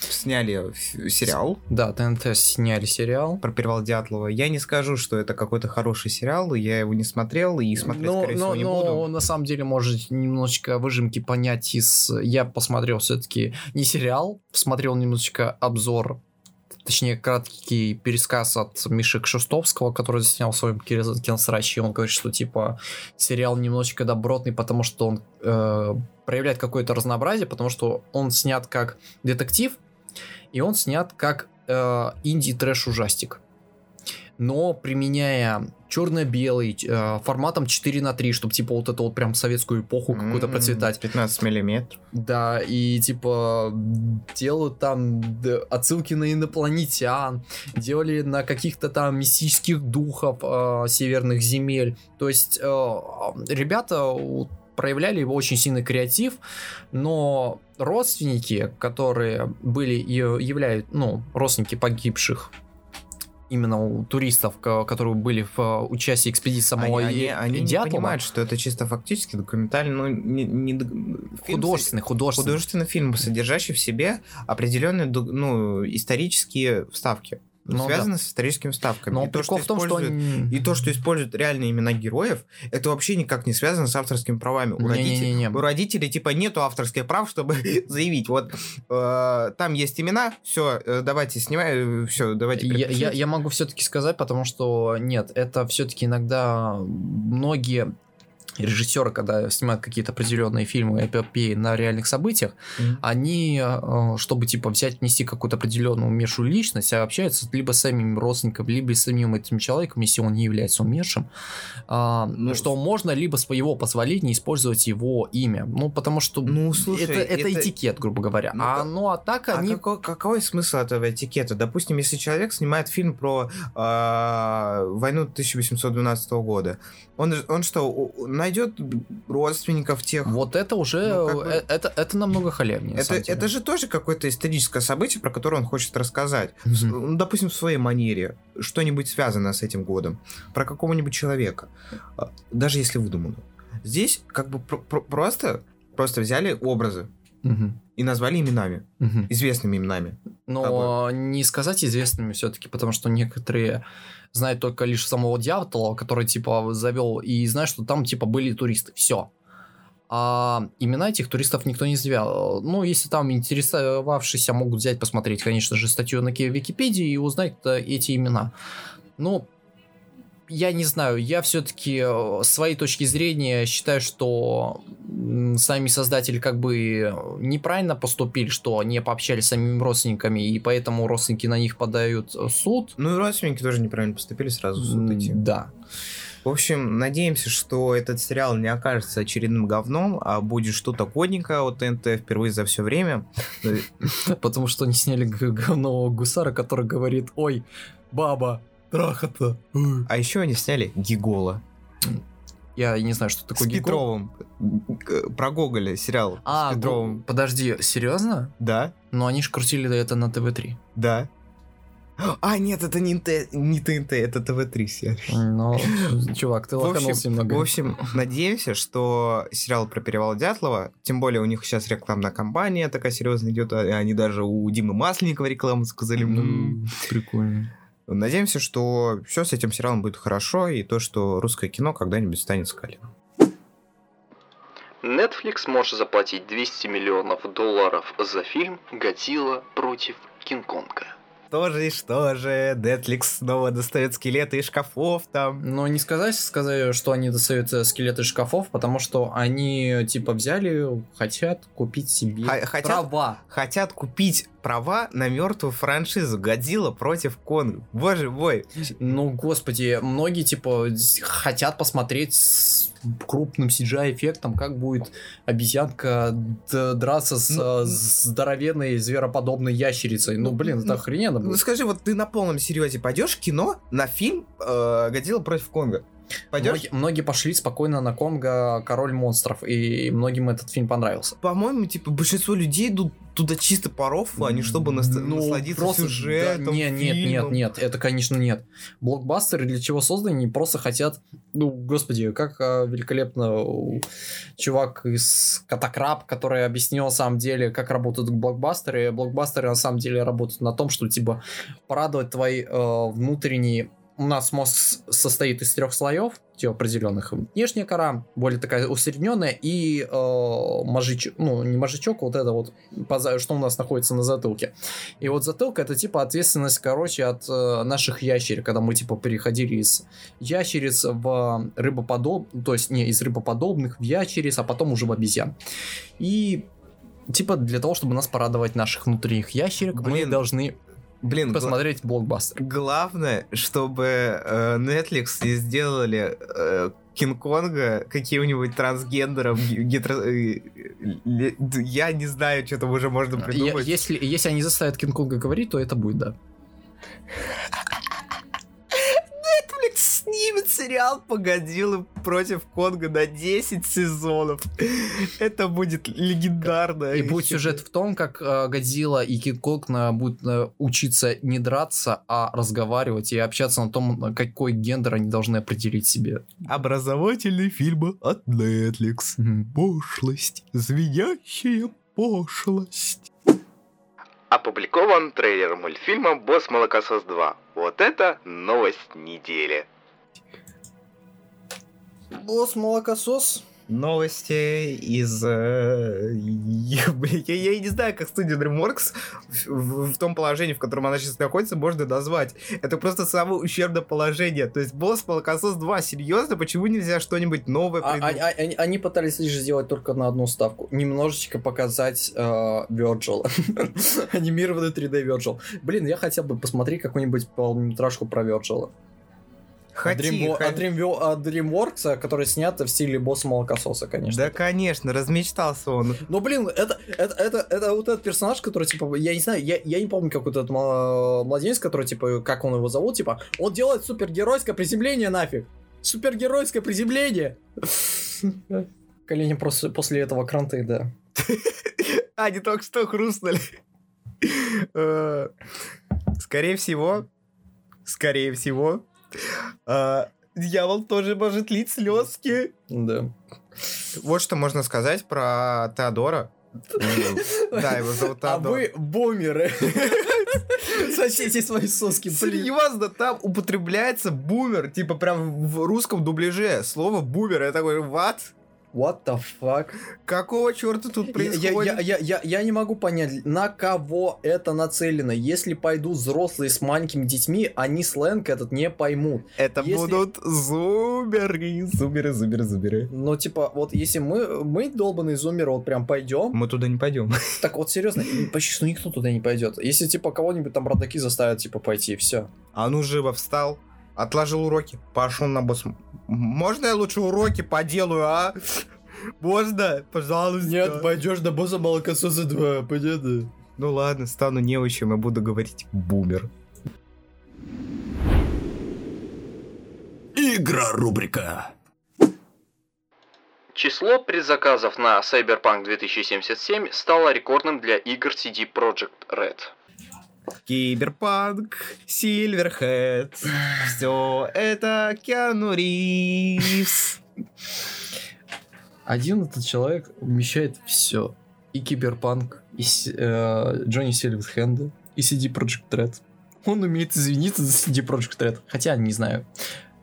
сняли сериал. Да, ТНТ сняли сериал. Про Перевал Дятлова. Я не скажу, что это какой-то хороший сериал, я его не смотрел и смотреть, но, скорее но, всего, не но буду. Но на самом деле, может, немножечко выжимки понять из... Я посмотрел все-таки не сериал, смотрел немножечко обзор, точнее, краткий пересказ от Миши Кшиштовского, который снял в своем киносраче, и он говорит, что, типа, сериал немножечко добротный, потому что он э, проявляет какое-то разнообразие, потому что он снят как детектив, и он снят как э, инди-трэш-ужастик. Но применяя черно-белый, э, форматом четыре на три, чтобы типа вот эту вот прям советскую эпоху mm-hmm. какую-то процветать. пятнадцать миллиметров. Да, и типа делают там отсылки на инопланетян, делали на каких-то там мистических духов э, северных земель. То есть э, ребята проявляли его очень сильный креатив, но родственники, которые были и являются, ну, родственники погибших именно у туристов, которые были в участии экспедиции самого Дятлова. Они, и, они, и они не понимают, что это чисто фактически документальный, ну, не, не, художественный, художественный. художественный фильм, содержащий в себе определенные, ну, исторические вставки. Ну, связано да. с историческими вставками. Но и то, что в том, что они... и то, что используют реальные имена героев, это вообще никак не связано с авторскими правами. У, не, родителей, не, не, не. у родителей типа нету авторских прав, чтобы заявить. Вот э, там есть имена, все, давайте снимай, все, давайте. Я, я, я могу все-таки сказать, потому что нет, это все-таки иногда многие режиссеры, когда снимают какие-то определенные фильмы эпопеи на реальных событиях, mm-hmm. они, чтобы типа взять, внести какую-то определенную умершую личность, общаются либо с самим родственником, либо с самим этим человеком, если он не является умершим, mm-hmm. что можно либо с его позволения использовать его имя. Ну, потому что ну, слушай, это, это, это этикет, грубо говоря. Ну, а, ну, а так а они... Какой, какой смысл этого этикета? Допустим, если человек снимает фильм про э, войну тысяча восемьсот двенадцатого года, он, он что, на найдет родственников тех... Вот это уже... Ну, как бы... это, это намного халявнее. Это, это же тоже какое-то историческое событие, про которое он хочет рассказать. Mm-hmm. Допустим, в своей манере. Что-нибудь связанное с этим годом. Про какого-нибудь человека. Даже если выдумано. Здесь как бы про- про- просто, просто взяли образы. Mm-hmm. И назвали именами. Mm-hmm. Известными именами. Но как бы не сказать известными все-таки, потому что некоторые... знает только лишь самого Дятлова, который, типа, завел, и знает, что там, типа, были туристы. Все. А имена этих туристов никто не звал. Ну, если там интересовавшиеся могут взять, посмотреть, конечно же, статью на Википедии и узнать эти имена. Но я не знаю, я все-таки с своей точки зрения считаю, что сами создатели как бы неправильно поступили, что не пообщались с самими родственниками, и поэтому родственники на них подают в суд. Ну и родственники тоже неправильно поступили, сразу в суд идти. Да. В общем, надеемся, что этот сериал не окажется очередным говном, а будет что-то кодненькое от ТНТ впервые за все время. Потому что они сняли говно гусара, который говорит: «Ой, баба, трахата». А еще они сняли Гигола. Я не знаю, что такое Гигол. С Петровым. Про Гоголя сериал. А, с Петровым. Подожди, серьезно? Да. Но они ж крутили это на тэ вэ три. Да. А, нет, это не ТНТ, не ТНТ, это тэ вэ три сериал. Ну, чувак, ты лоханулся немного. В общем, надеемся, что сериал про Перевал Дятлова, тем более у них сейчас рекламная кампания такая серьезная идет, они даже у Димы Масленникова рекламу сказали. Mm-hmm. Прикольно. Надеемся, что все с этим сериалом будет хорошо, и то, что русское кино когда-нибудь станет с колена. Netflix может заплатить двести миллионов долларов за фильм «Годзилла против Кинг-Конга». Что же и что же, Netflix снова достает скелеты из шкафов там. Ну, не сказать, сказали, что они достают скелеты из шкафов, потому что они, типа, взяли, хотят купить себе Х- хотят, права. Хотят купить права на мертвую франшизу «Годзилла против Конга». Боже мой. Ну, господи, многие, типа, хотят посмотреть с крупным си джи ай-эффектом, как будет обезьянка драться с, ну, с здоровенной звероподобной ящерицей. Ну, блин, это ну, охрененно будет. Ну, скажи, вот ты на полном серьезе пойдешь в кино на фильм э, «Годзилла против Конга»? Пойдешь? Многие, многие пошли спокойно на Конга «Король монстров», и многим этот фильм понравился. По-моему, типа, большинство людей идут туда чисто по рофлу, а не чтобы нас... ну, насладиться просто, сюжетом, да, нет, нет, нет, нет, это, конечно, нет. Блокбастеры для чего созданы? Они просто хотят... Ну, господи, как великолепно чувак из «Котокраб», который объяснил на самом деле, как работают блокбастеры. Блокбастеры на самом деле работают на том, что, типа, порадовать твои э, внутренние... У нас мозг состоит из трех слоев, типа определенных. Внешняя кора, более такая усредненная, и э, мозжечок, ну, не мозжечок, вот это вот, что у нас находится на затылке. И вот затылка — это типа ответственность, короче, от э, наших ящериц, когда мы типа переходили из ящериц в рыбоподобных, то есть не из рыбоподобных в ящериц, а потом уже в обезьян. И типа для того, чтобы нас порадовать наших внутренних ящерек, Блин. мы должны... Блин, посмотреть гла- блокбастер. Главное, чтобы э, Netflix не сделали э, Кинг-Конга каким-нибудь трансгендером. Гетро... Я не знаю, что там уже можно придумать. Я, если, если они заставят Кинг-Конга говорить, то это будет, да. Netflix снимет сериал по «Годзилле против Конга» на десять сезонов. Это будет легендарно. И будет сюжет в том, как э, Годзилла и Кинг-Конг будут э, учиться не драться, а разговаривать и общаться на том, какой гендер они должны определить себе. Образовательные фильмы от Netflix. Пошлость. Звенящая пошлость. Опубликован трейлер мультфильма «Босс Молокосос два». Вот это новость недели. Босс Молокосос. Новости из... Э, я, я, я не знаю, как студия DreamWorks в, в том положении, в котором она сейчас находится, можно назвать. Это просто самое ущербное положение. То есть «Босс Молокосос два». Серьезно? Почему нельзя что-нибудь новое придумать? А, а, они, они пытались лишь сделать только на одну ставку. Немножечко показать э, Вёрджила. Анимированный три дэ Вёрджил. Блин, я хотел бы посмотреть какую-нибудь полнометражку про Вёрджила. Хоти, Dream, хот... Dream, DreamWorks, который снят в стиле босса молокососа, конечно. Да, конечно, размечтался он. Ну, блин, это, это, это, это вот этот персонаж, который, типа, я не знаю, я, я не помню, как вот этот младенец, который, типа, как он его зовут, типа, он делает супергеройское приземление нафиг. Супергеройское приземление. Колени просто после этого кранты, да. А, не только что хрустнули. Скорее всего, скорее всего, А, дьявол тоже может лить слезки. Да. Вот что можно сказать про Теодора. Да, его зовут Теодор. А вы бумеры. Сосите свои соски. Серьезно, там употребляется бумер. Типа прям в русском дубляже слово бумер. Я такой, what? What the fuck? Какого черта тут происходит? Я, я, я, я, я не могу понять, на кого это нацелено. Если пойдут взрослые с маленькими детьми, они сленг этот не поймут. Это если... будут зумеры. Зумеры, зумеры, зумеры. Ну, типа, вот если мы, мы долбаные зумеры, вот прям пойдем. Мы туда не пойдем. Так вот, серьезно, почти что никто туда не пойдет. Если, типа, кого-нибудь там родаки заставят, типа, пойти, и все. А ну, живо встал. Отложил уроки, пошел на босс. Можно я лучше уроки поделаю, а? Можно? Пожалуйста. Нет, пойдешь на босса Молокососа два, понятно? Ну ладно, стану неучим и буду говорить бумер. Игра-рубрика. Число предзаказов на Cyberpunk две тысячи семьдесят семь стало рекордным для игр си ди Projekt Red. Киберпанк, Сильверхед, все это Киану Ривз. Один этот человек вмещает все. И Киберпанк, и э, Джонни Сильверхенда, и си ди Projekt Red. Он умеет извиниться за си ди Projekt Red. Хотя, не знаю.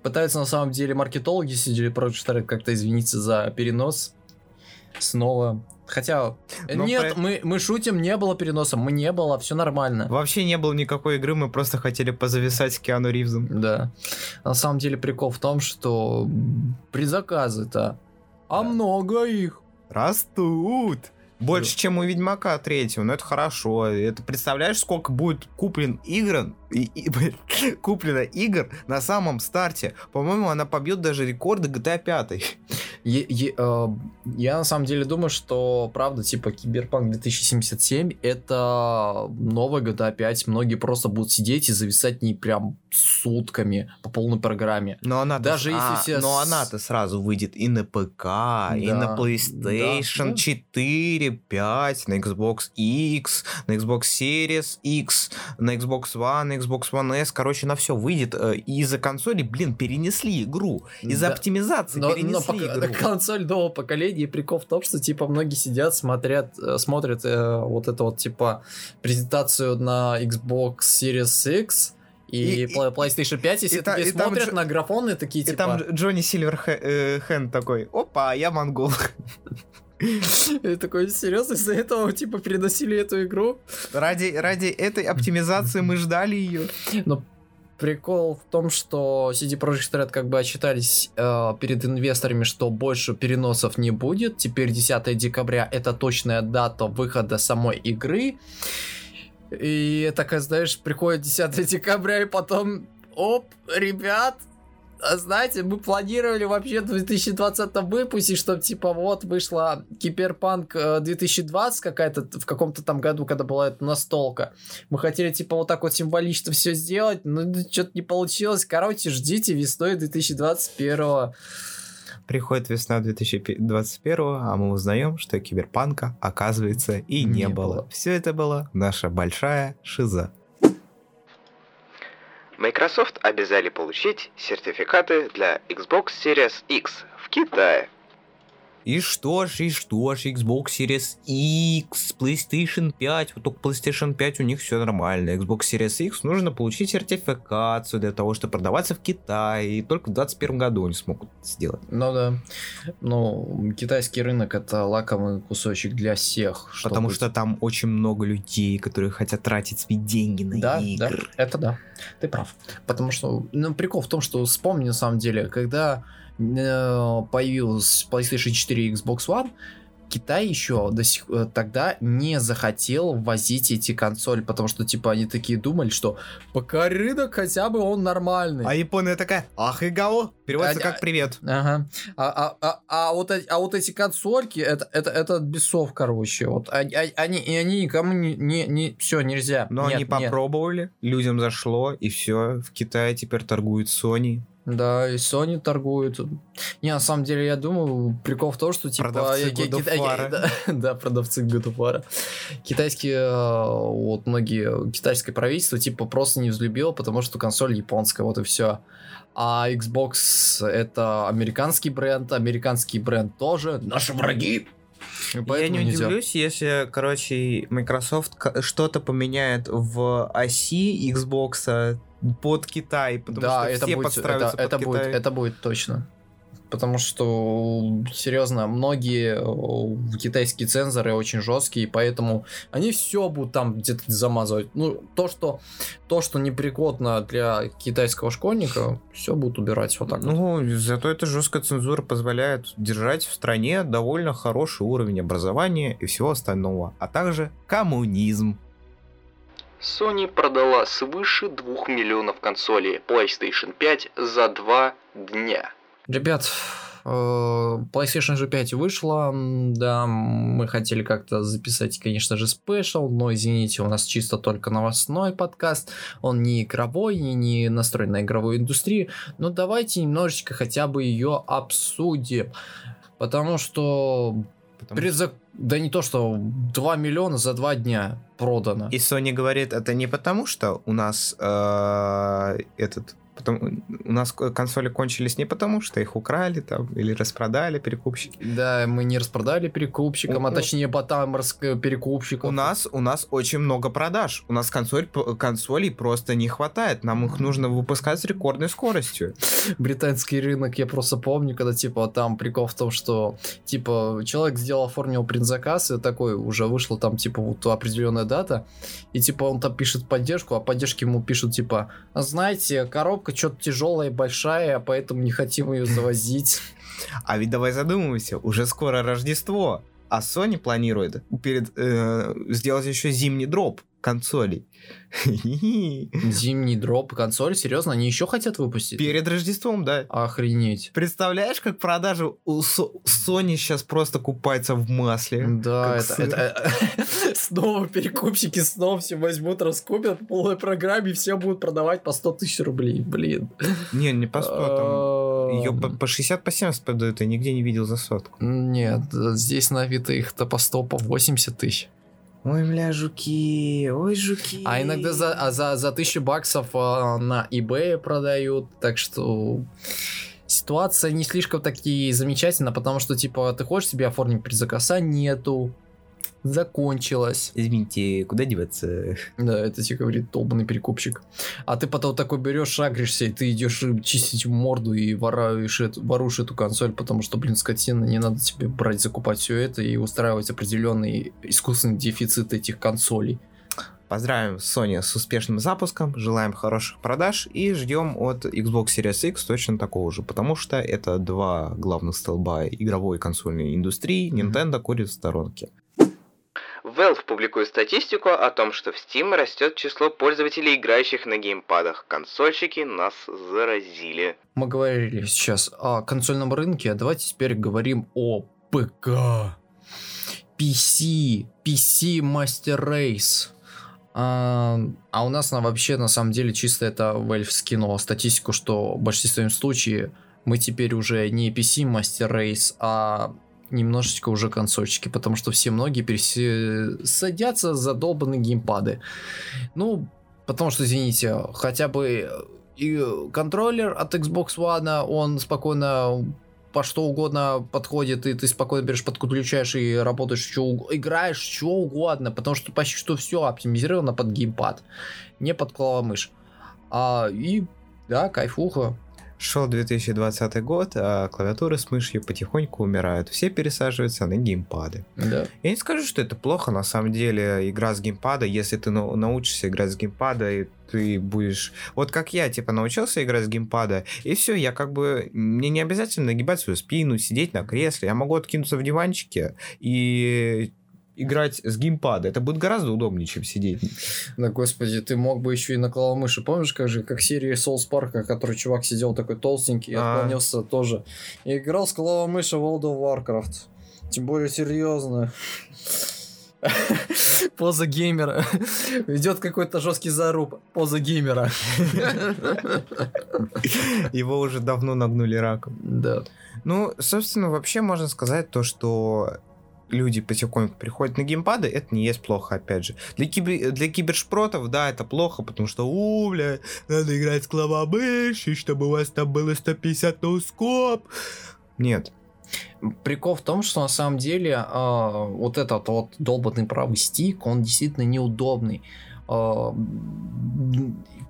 Пытаются на самом деле маркетологи си ди Projekt Red как-то извиниться за перенос. Снова... Хотя, но нет, про... мы, мы шутим, не было переноса, мы не было, все нормально. Вообще не было никакой игры, мы просто хотели позависать с Киану Ривзом. Да, на самом деле прикол в том, что предзаказы-то, а да. много их. Растут. Больше, да. чем у Ведьмака третьего, но это хорошо. Это представляешь, сколько будет куплен игр, и, и, куплено игр на самом старте. По-моему, она побьет даже рекорды джи ти эй пять. Е- е- э, я на самом деле думаю, что правда, типа, Киберпанк две тысячи семьдесят семь это новая джи ти эй пять. Многие просто будут сидеть и зависать не прям сутками по полной программе. Но она-то, даже а, если но с... она-то сразу выйдет и на ПК, да, и на PlayStation, да, четыре, пять, на Xbox X, на Xbox Series X, на Xbox One, на Xbox One S. Короче, на все выйдет. И из-за консоли, блин, перенесли игру. Из-за да. оптимизации но, перенесли но, игру. Консоль нового поколения, и прикол в том, что типа многие сидят, смотрят, смотрят э, вот это вот типа презентацию на Xbox Series X и, и PlayStation пять, если и такие и смотрят там, на графон и такие и типа... И там Джонни Сильверхенд такой, опа, я монгол. Я такой, серьезно, из-за этого типа переносили эту игру? Ради, ради этой оптимизации мы ждали ее. Но прикол в том, что си ди Projekt Red как бы отчитались э, перед инвесторами, что больше переносов не будет. Теперь десятое декабря это точная дата выхода самой игры. И так, знаешь, приходит десятое декабря и потом, оп, ребят, знаете, мы планировали вообще в две тысячи двадцатом выпустить, чтобы типа вот вышла Киберпанк две тысячи двадцать какая-то в каком-то там году, когда была эта настолка. Мы хотели типа вот так вот символично все сделать, но что-то не получилось. Короче, ждите весной две тысячи двадцать первого. Приходит весна две тысячи двадцать первого, а мы узнаем, что Киберпанка, оказывается, и не, не было. было. Все это была наша большая шиза. Microsoft обязали получить сертификаты для Xbox Series X в Китае. И что ж, и что ж, Xbox Series X, PlayStation пять, вот только PlayStation пять у них все нормально. Xbox Series X нужно получить сертификацию для того, чтобы продаваться в Китае, и только в двадцать первом году они смогут это сделать. Ну да, ну китайский рынок это лакомый кусочек для всех. Чтобы... Потому что там очень много людей, которые хотят тратить свои деньги на да, игры. Да, это да, ты прав. Потому что, ну прикол в том, что вспомни на самом деле, когда... появилась PlayStation четыре и Xbox One, Китай еще до сих... тогда не захотел возить эти консоли, потому что типа они такие думали, что пока рынок хотя бы он нормальный. А Япония такая, ах и гао, переводится а, как привет. Ага. А, а, а, а, вот, а вот эти консольки, это, это, это бесов, короче. Вот. Они, они, и они никому не... не, не все, нельзя. Но нет, они попробовали, нет. людям зашло, и все. В Китае теперь торгуют Sony. Да, и Sony торгуют. Не, на самом деле, я думаю, прикол в том, что типа... Продавцы Годзиллы. Да, продавцы Годзиллы. Китайские, вот многие, китайское правительство типа просто не взлюбило, потому что консоль японская, вот и все. А Xbox это американский бренд, американский бренд тоже. Наши враги! Я не нельзя. удивлюсь, если, короче, Microsoft что-то поменяет в оси Xbox под Китай, потому да, что это все будет, подстраиваются это, под это Китай. Да, это будет точно. Потому что, серьезно, многие китайские цензоры очень жесткие, поэтому они все будут там где-то замазывать. Ну, то, что, то, что непригодно для китайского школьника, все будут убирать вот так. Ну, вот. Зато эта жесткая цензура позволяет держать в стране довольно хороший уровень образования и всего остального, а также коммунизм. Sony продала свыше двух миллионов консолей PlayStation пять за два дня. Ребят, PlayStation пять вышла, да, мы хотели как-то записать, конечно же, спешл, но, извините, у нас чисто только новостной подкаст, он не игровой, не настроен на игровую индустрию, но давайте немножечко хотя бы ее обсудим, потому что... Потому... Предзак... Да не то, что два миллиона за два дня продано. И Sony говорит, это не потому, что у нас э, этот... Потом, у нас консоли кончились не потому, что их украли там или распродали перекупщики. Да, мы не распродали перекупщикам, у, а точнее ботам перекупщикам. У нас, у нас очень много продаж. У нас консоль, консолей просто не хватает. Нам их нужно выпускать с рекордной скоростью. Британский рынок, я просто помню, когда типа там прикол в том, что типа человек сделал, оформил предзаказ, и такой уже вышла там типа вот определенная дата, и типа он там пишет поддержку, а поддержки ему пишут типа, знаете, коробка что-то тяжелая, большая, поэтому не хотим ее завозить. А ведь давай задумывайся, уже скоро Рождество, а Sony планирует перед, э, сделать еще зимний дроп консолей. Зимний дроп консолей? Серьезно? Они еще хотят выпустить? Перед Рождеством, да. Охренеть. Представляешь, как продажи у Sony сейчас просто купаются в масле? Да, это... Снова перекупщики снова все возьмут, раскупят по полной программе, и все будут продавать по сто тысяч рублей, блин. Не, не по сто, там ее по шестьдесят, по семьдесят продают, я нигде не видел за сотку. Нет, здесь на Авито их-то по сто, по восемьдесят тысяч. Ой, бля, жуки, ой, жуки. А иногда за, а за, за тысячу баксов а, на eBay продают, так что ситуация не слишком таки замечательна, потому что, типа, ты хочешь себе оформить предзаказ, а нету. Закончилось. Извините, куда деваться? Да, это тебе говорит долбанный перекупщик. А ты потом такой берешь, агришься, и ты идешь чистить морду и воруешь эту, воруешь эту консоль, потому что, блин, скотина, не надо тебе брать, закупать все это и устраивать определенный искусственный дефицит этих консолей. Поздравим Sony с успешным запуском, желаем хороших продаж и ждем от Xbox Series X точно такого же, потому что это два главных столба игровой и консольной индустрии, Nintendo mm-hmm. курит в сторонке. Valve публикует статистику о том, что в Steam растет число пользователей, играющих на геймпадах. Консольщики нас заразили. Мы говорили сейчас о консольном рынке, а давайте теперь говорим о ПК. пи си, пи си Master Race. А, а у нас на, вообще, на самом деле, чисто это Valve скинула статистику, что в большинстве случаев мы теперь уже не пи си Master Race, а... немножечко уже консольчики, потому что все многие перес... садятся за долбанные геймпады. Ну, потому что, извините, хотя бы и контроллер от Xbox One, он спокойно по что угодно подходит, и ты спокойно берешь, подключаешь и работаешь, что... играешь, что угодно, потому что почти что все оптимизировано под геймпад, не под клавомышь. А, и, да, кайфуха. Шел две тысячи двадцатый год, а клавиатуры с мышью потихоньку умирают. Все пересаживаются на геймпады. Да. Я не скажу, что это плохо. На самом деле, игра с геймпада, если ты научишься играть с геймпада, и ты будешь... Вот как я, типа, научился играть с геймпада, и все, я как бы... Мне не обязательно нагибать свою спину, сидеть на кресле. Я могу откинуться в диванчике и... играть с геймпада. Это будет гораздо удобнее, чем сидеть. Да, господи, ты мог бы еще и на клавомыши. Помнишь, как же, как в серии Souls Park, который чувак сидел такой толстенький и А-а-а. отклонился тоже. И играл с клавомыши в World of Warcraft. Тем более серьезно. Поза геймера. Идет какой-то жесткий заруб. Поза геймера. Его уже давно нагнули раком. Да. Ну, собственно, вообще можно сказать то, что люди потихоньку приходят на геймпады, это не есть плохо, опять же. Для, кибер... для кибершпротов, да, это плохо, потому что, у, бля, надо играть с клавомышью, чтобы у вас там было сто пятьдесят ноускоп. Нет. Прикол в том, что на самом деле э, вот этот вот долбанный правый стик, он действительно неудобный. Э,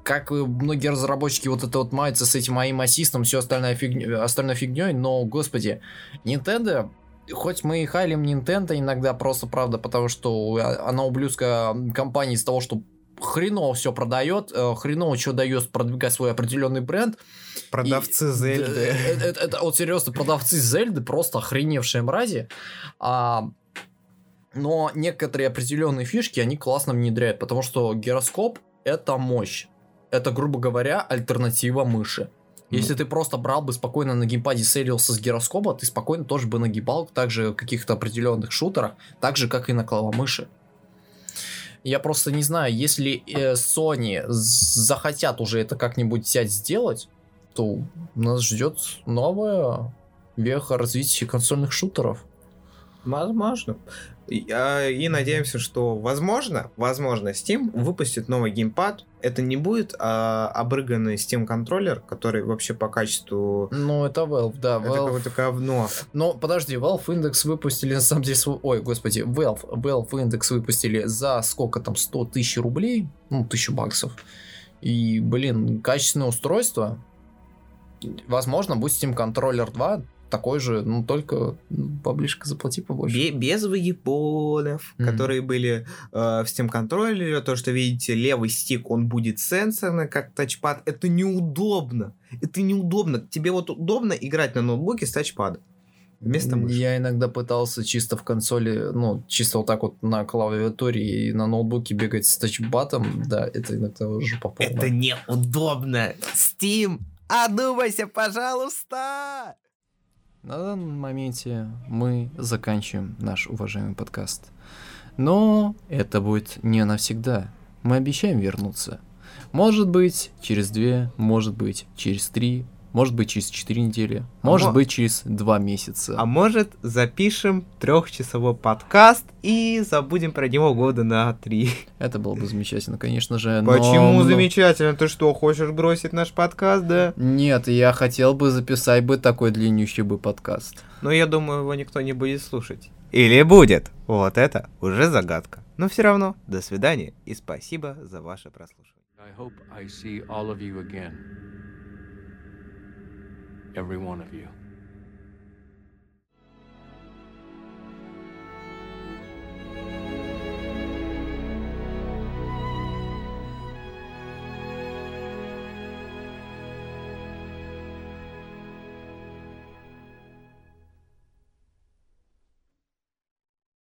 как многие разработчики вот это вот маются с этим аим-ассистом, все остальное фигнё, остальное фигнёй, но, господи, Nintendo, хоть мы и хайлим Nintendo иногда просто, правда, потому что она ублюдская компания из того, что хреново все продает, хреново что дает продвигать свой определенный бренд. Продавцы и, Зельды. Это, это, это вот серьезно, продавцы Зельды просто охреневшие мрази. А, но некоторые определенные фишки они классно внедряют, потому что гироскоп это мощь. Это, грубо говоря, альтернатива мыши. Если mm. ты просто брал бы спокойно на геймпаде, целился с гироскопа, ты спокойно тоже бы нагибал так же в каких-то определенных шутерах, так же, как и на клавомыши. Я просто не знаю, если э, Sony захотят уже это как-нибудь взять сделать, то нас ждет новая веха развития консольных шутеров. Возможно. И, а, и надеемся, что возможно, возможно, Steam выпустит новый геймпад. Это не будет а, обрыганный Steam контроллер, который вообще по качеству... Ну, это Valve, да. Это Valve... какое-то говно. Но, подожди, Valve Index выпустили, на самом деле... Св... Ой, господи, Valve, Valve Index выпустили за сколько там, сто тысяч рублей? Ну, тысячу баксов. И, блин, качественное устройство. Возможно, будет Steam контроллер два. Такой же, ну только поближе заплати побольше. Без выебонов, mm-hmm. которые были э, в Steam контроллере. То, что видите, левый стик, он будет сенсорный, как тачпад. Это неудобно. Это неудобно. Тебе вот удобно играть на ноутбуке с тачпада вместо мыши. Я иногда пытался чисто в консоли, ну, чисто вот так вот на клавиатуре и на ноутбуке бегать с тачбатом. Да, это иногда уже попало. Это неудобно. Steam, одумайся, пожалуйста! На данном моменте мы заканчиваем наш уважаемый подкаст. Но это будет не навсегда. Мы обещаем вернуться. Может быть, через две, может быть, через три, может быть, через четыре недели, может а быть, через два месяца. А может, запишем трехчасовой подкаст и забудем про него года на три. Это было бы замечательно, конечно же. Но... Почему замечательно? Ты что, хочешь бросить наш подкаст, да? Нет, я хотел бы записать бы такой длиннющий бы подкаст. Но я думаю, его никто не будет слушать. Или будет. Вот это уже загадка. Но все равно, до свидания и спасибо за ваше прослушивание. I hope I see all of you again. Every one of you.